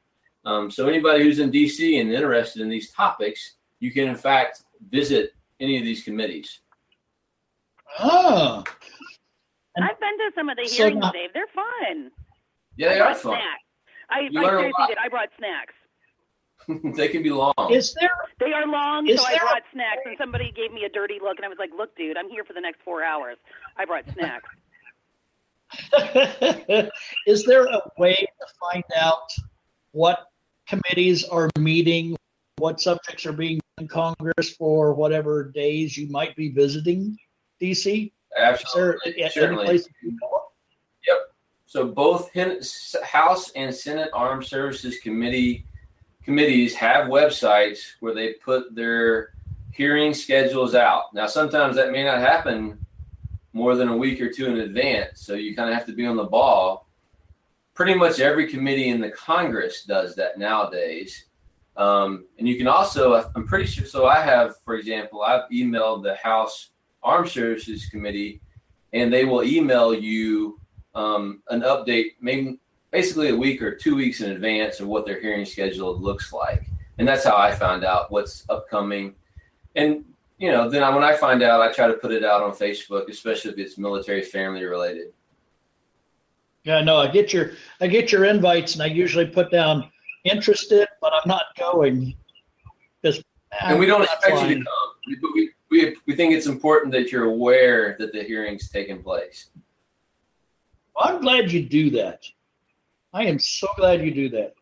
Um, so anybody who's in D C and interested in these topics, you can, in fact, visit any of these committees. Oh. I've been to some of the hearings, so, Dave. They're fun. Yeah, they I are fun. Snacks. I, you I learn seriously a lot. did. I brought snacks. They can be long. Is there, they are long, so I brought snacks, and somebody gave me a dirty look, and I was like, look, dude, I'm here for the next four hours. I brought snacks. Is there a way to find out what committees are meeting, what subjects are being in Congress for whatever days you might be visiting D C? Absolutely. Is there, certainly. Any place you know? Yep. So both House and Senate Armed Services Committee committees have websites where they put their hearing schedules out. Now, sometimes that may not happen more than a week or two in advance, so you kind of have to be on the ball. Pretty much every committee in the Congress does that nowadays. Um, and you can also, I'm pretty sure, so I have, for example, I've emailed the House Armed Services Committee, and they will email you um, an update, maybe basically a week or two weeks in advance of what their hearing schedule looks like. And that's how I found out what's upcoming. And, you know, then I, when I find out, I try to put it out on Facebook, especially if it's military family related. Yeah, no, I get your, I get your invites, and I usually put down interested, but I'm not going. Because And we don't expect fine. you to come. But we, we, we think it's important that you're aware that the hearing's taking place. Well, I'm glad you do that. I am so glad you do that.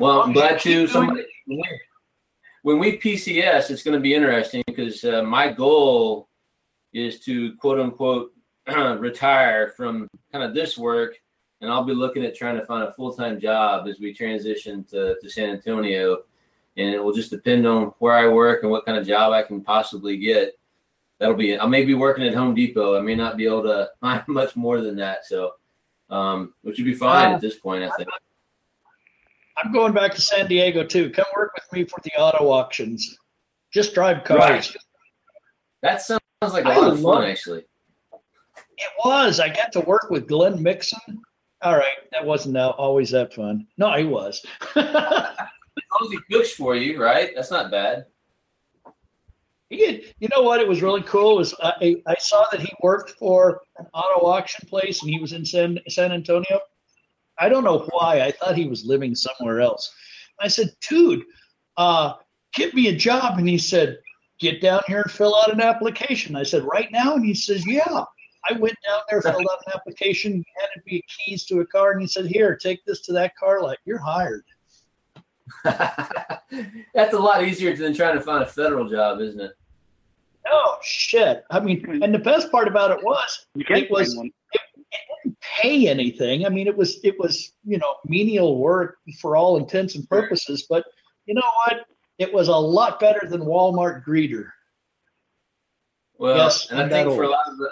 Well, I'm glad to. Somebody, when we P C S, it's going to be interesting because uh, my goal is to, quote, unquote, retire from kind of this work, and I'll be looking at trying to find a full-time job as we transition to, to San Antonio, and it will just depend on where I work and what kind of job I can possibly get. That'll be it. I may be working at Home Depot. I may not be able to find much more than that. So, um, which would be fine uh, at this point, I think. I'm going back to San Diego too. Come work with me for the auto auctions. Just drive cars. Right. That sounds like a I lot of fun, it. actually. It was. I got to work with Glenn Mixon. All right, that wasn't always that fun. No, he was. As long as he cooks for you, right? That's not bad. He did. You know what? It was really cool. It was I, I saw that he worked for an auto auction place, and he was in San, San Antonio. I don't know why. I thought he was living somewhere else. I said, dude, uh, get me a job. And he said, get down here and fill out an application. I said, right now? And he says, yeah. I went down there, filled out an application, handed me keys to a car, and he said, here, take this to that car lot. You're hired. That's a lot easier than trying to find a federal job, isn't it? Oh, shit. I mean, and the best part about it was, it, was it, it didn't pay anything. I mean, it was, it was, you know, menial work for all intents and purposes. But you know what? It was a lot better than Walmart greeter. Well, yes, and I think for old. a lot of the,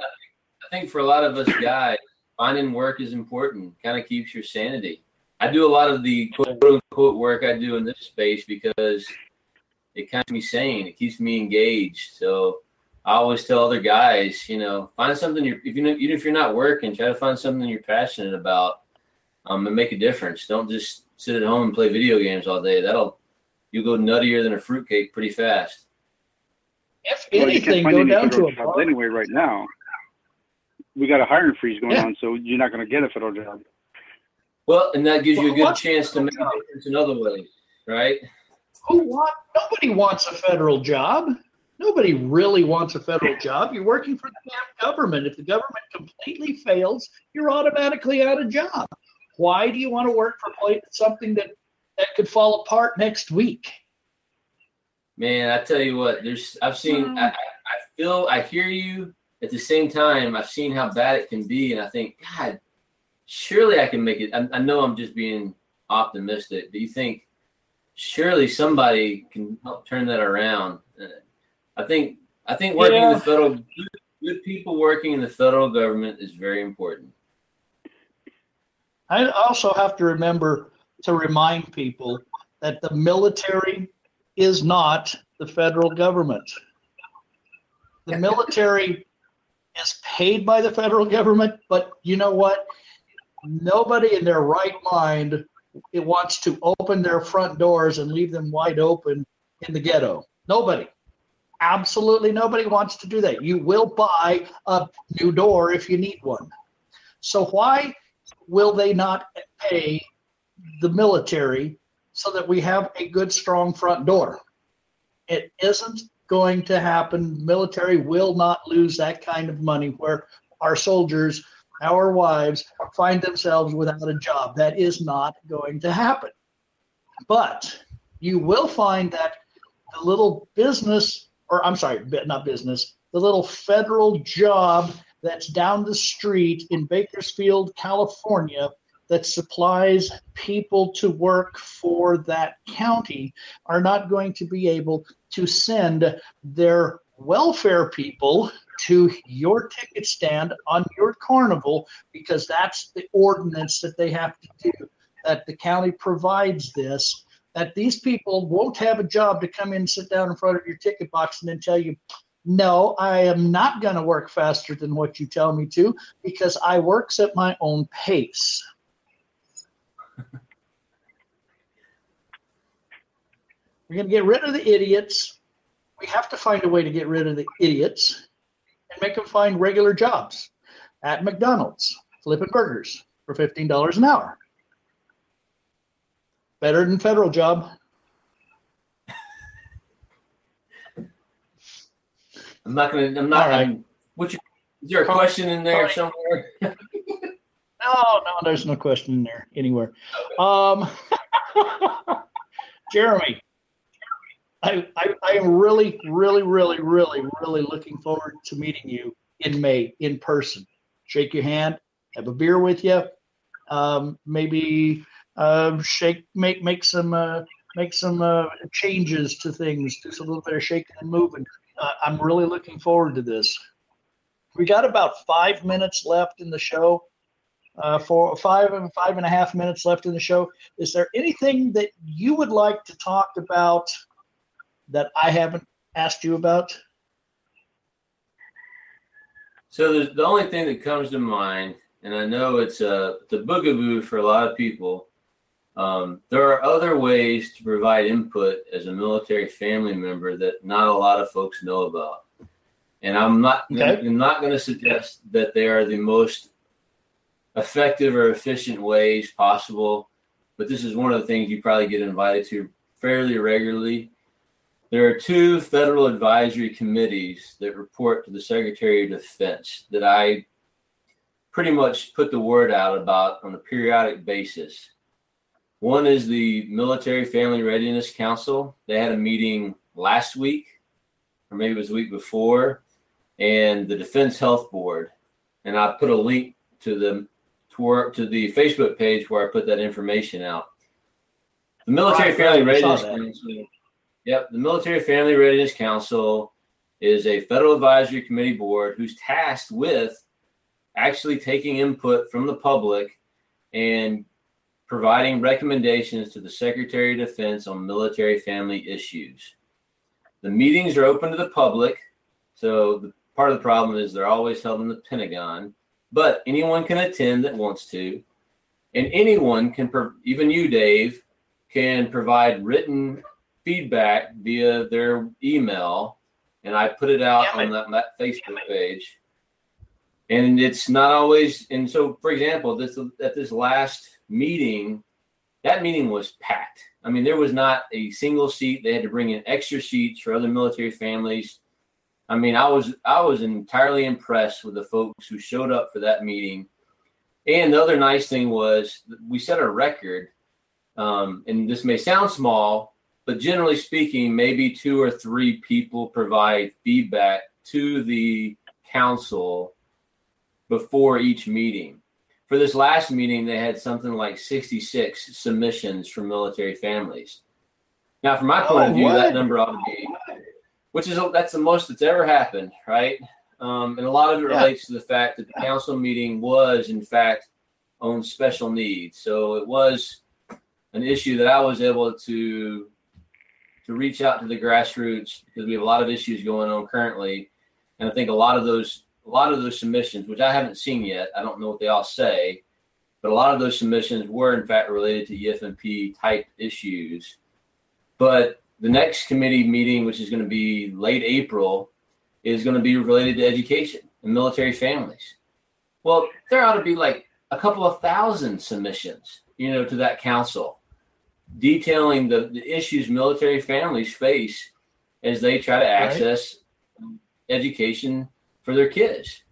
I think for a lot of us guys, finding work is important. Kind of keeps your sanity. I do a lot of the quote-unquote work I do in this space because it keeps me sane. It keeps me engaged. So I always tell other guys, you know, find something you're, if you know, even if you're not working, try to find something you're passionate about um, and make a difference. Don't just sit at home and play video games all day. That'll you'll go nuttier than a fruitcake pretty fast. If well, anything, go down to a job anyway. Right now, we got a hiring freeze going yeah. on, so you're not going to get a federal job. Well, and that gives you a good chance to make a difference in other ways, right? Who want? Nobody wants a federal job. Nobody really wants a federal job. You're working for the damn government. If the government completely fails, you're automatically out of job. Why do you want to work for something that, that could fall apart next week? Man, I tell you what, there's. I've seen, I, I feel, I hear you. At the same time, I've seen how bad it can be, and I think, God, surely I can make it. I, I know I'm just being optimistic, but you think surely somebody can help turn that around. I think I think working yeah. in the federal, good, good people working in the federal government is very important. I also have to remember to remind people that the military is not the federal government. The military is paid by the federal government, but you know what? Nobody in their right mind it wants to open their front doors and leave them wide open in the ghetto. Nobody. Absolutely nobody wants to do that. You will buy a new door if you need one. So why will they not pay the military so that we have a good, strong front door? It isn't going to happen. Military will not lose that kind of money where our soldiers, our wives find themselves without a job. That is not going to happen. But you will find that the little business, or I'm sorry, not business, the little federal job that's down the street in Bakersfield, California, that supplies people to work for that county are not going to be able to send their welfare people to your ticket stand on your carnival, because that's the ordinance that they have to do, that the county provides this, that these people won't have a job to come in and sit down in front of your ticket box and then tell you, no, I am not going to work faster than what you tell me to because I works at my own pace. We're going to get rid of the idiots. We have to find a way to get rid of the idiots and make them find regular jobs at McDonald's, flipping burgers for fifteen dollars an hour. Better than federal job. I'm not going to, I'm not, right. I'm, what's your, is there a question in there right. somewhere? no, no, there's no question in there anywhere. Um, Jeremy. I, I, I am really, really, really, really, really looking forward to meeting you in May in person. Shake your hand, have a beer with you, um, maybe uh, shake, make, make some, uh, make some uh, changes to things, just a little bit of shaking and moving. Uh, I'm really looking forward to this. We got about five minutes left in the show. Uh, for five and five and a half minutes left in the show. Is there anything that you would like to talk about that I haven't asked you about? So the, the only thing that comes to mind, and I know it's a, it's a boogaboo for a lot of people, um, there are other ways to provide input as a military family member that not a lot of folks know about. And I'm not, okay. I'm not going to suggest that they are the most effective or efficient ways possible, but this is one of the things you probably get invited to fairly regularly. There are two federal advisory committees that report to the Secretary of Defense that I pretty much put the word out about on a periodic basis. One is the Military Family Readiness Council. They had a meeting last week, or maybe it was the week before, and the Defense Health Board. And I put a link to the to, to the Facebook page where I put that information out. The Military right, Family Readiness Council. Yep, the Military Family Readiness Council is a federal advisory committee board who's tasked with actually taking input from the public and providing recommendations to the Secretary of Defense on military family issues. The meetings are open to the public, so the, part of the problem is they're always held in the Pentagon, but anyone can attend that wants to, and anyone can, even you, Dave, can provide written feedback via their email, and I put it out yeah, on that, that Facebook yeah, page. And it's not always, and so, for example, this at this last meeting, that meeting was packed. I mean, there was not a single seat. They had to bring in extra seats for other military families. I mean, I was I was entirely impressed with the folks who showed up for that meeting. And the other nice thing was we set a record, um, and this may sound small, but generally speaking, maybe two or three people provide feedback to the council before each meeting. For this last meeting, they had something like sixty-six submissions from military families. Now, from my point oh, of view, what? that number ought to be, which is that's the most that's ever happened, right? Um, and a lot of it yeah. relates to the fact that the council meeting was, in fact, on special needs. So it was an issue that I was able to to reach out to the grassroots because we have a lot of issues going on currently, and I think a lot of those. A lot of those submissions, which I haven't seen yet, I don't know what they all say, but a lot of those submissions were in fact related to E F M P type issues. But the next committee meeting, which is going to be late April, is going to be related to education and military families. Well, there ought to be like a couple of thousand submissions, you know, to that council detailing the, the issues military families face as they try to access right. education for their kids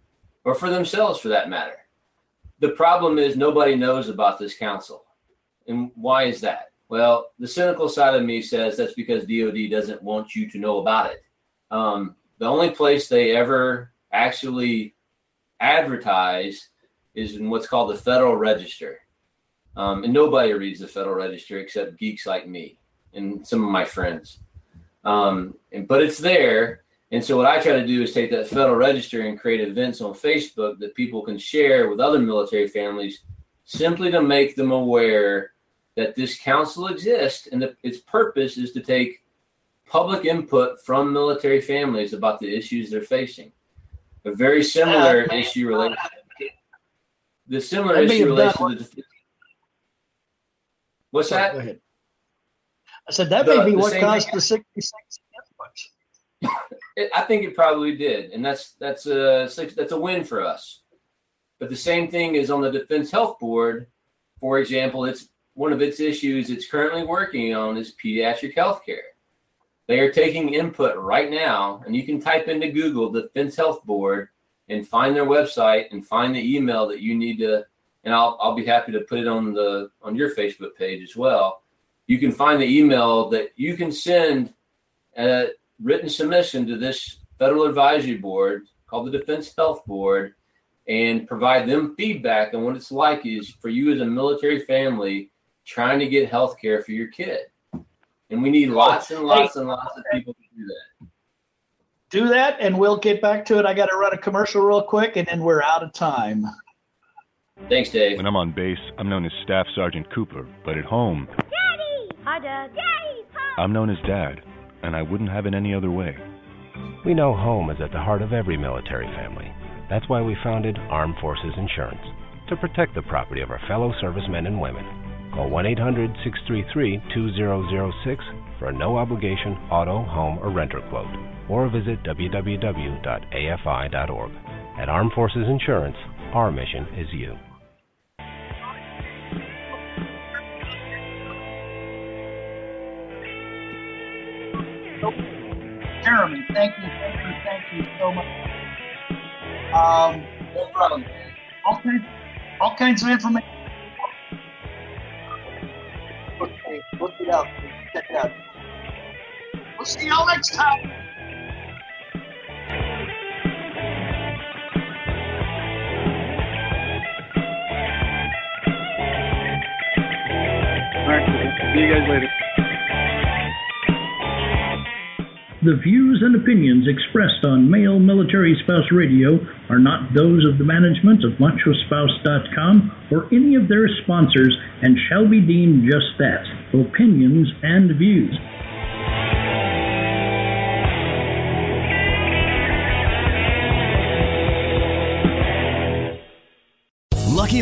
or for themselves for that matter. The problem is nobody knows about this council. And why is that? Well, the cynical side of me says that's because D O D doesn't want you to know about it. Um, the only place they ever actually advertise is in what's called the Federal Register. Um, and nobody reads the Federal Register except geeks like me and some of my friends. Um, and, but it's there. And so what I try to do is take that Federal Register and create events on Facebook that people can share with other military families simply to make them aware that this council exists and that its purpose is to take public input from military families about the issues they're facing. A very similar uh, issue related the similar issue relates to the defense. What's that? Go ahead. I said that the, may be what caused the sixty-six inputs. I think it probably did, and that's that's a that's a win for us. But the same thing is on the Defense Health Board, for example. It's one of its issues it's currently working on is pediatric health care. They are taking input right now, and you can type into Google Defense Health Board and find their website and find the email that you need to. And I'll I'll be happy to put it on the on your Facebook page as well. You can find the email that you can send. Uh, written submission to this federal advisory board called the Defense Health Board and provide them feedback on what it's like is for you as a military family trying to get health care for your kid. And we need lots and lots and lots of people to do that. Do that, and we'll get back to it. I got to run a commercial real quick, and then we're out of time. Thanks, Dave. When I'm on base, I'm known as Staff Sergeant Cooper, but at home, Daddy! Hi, Dad. Daddy! Hi. I'm known as Dad. And I wouldn't have it any other way. We know home is at the heart of every military family, That's why we founded Armed Forces Insurance, to protect the property of our fellow servicemen and women. Call one eight hundred, six three three, two zero zero six for a no-obligation auto, home, or renter quote, or visit w w w dot a f i dot org. At Armed Forces Insurance, our mission is you. Jeremy, thank you, thank you, thank you so much. Um, all, kinds, all kinds of information. Okay, look it up. Check it out. We'll see y'all next time. All right, see you guys later. The views and opinions expressed on Male Military Spouse Radio are not those of the management of macho spouse dot com or any of their sponsors and shall be deemed just that, opinions and views. Lucky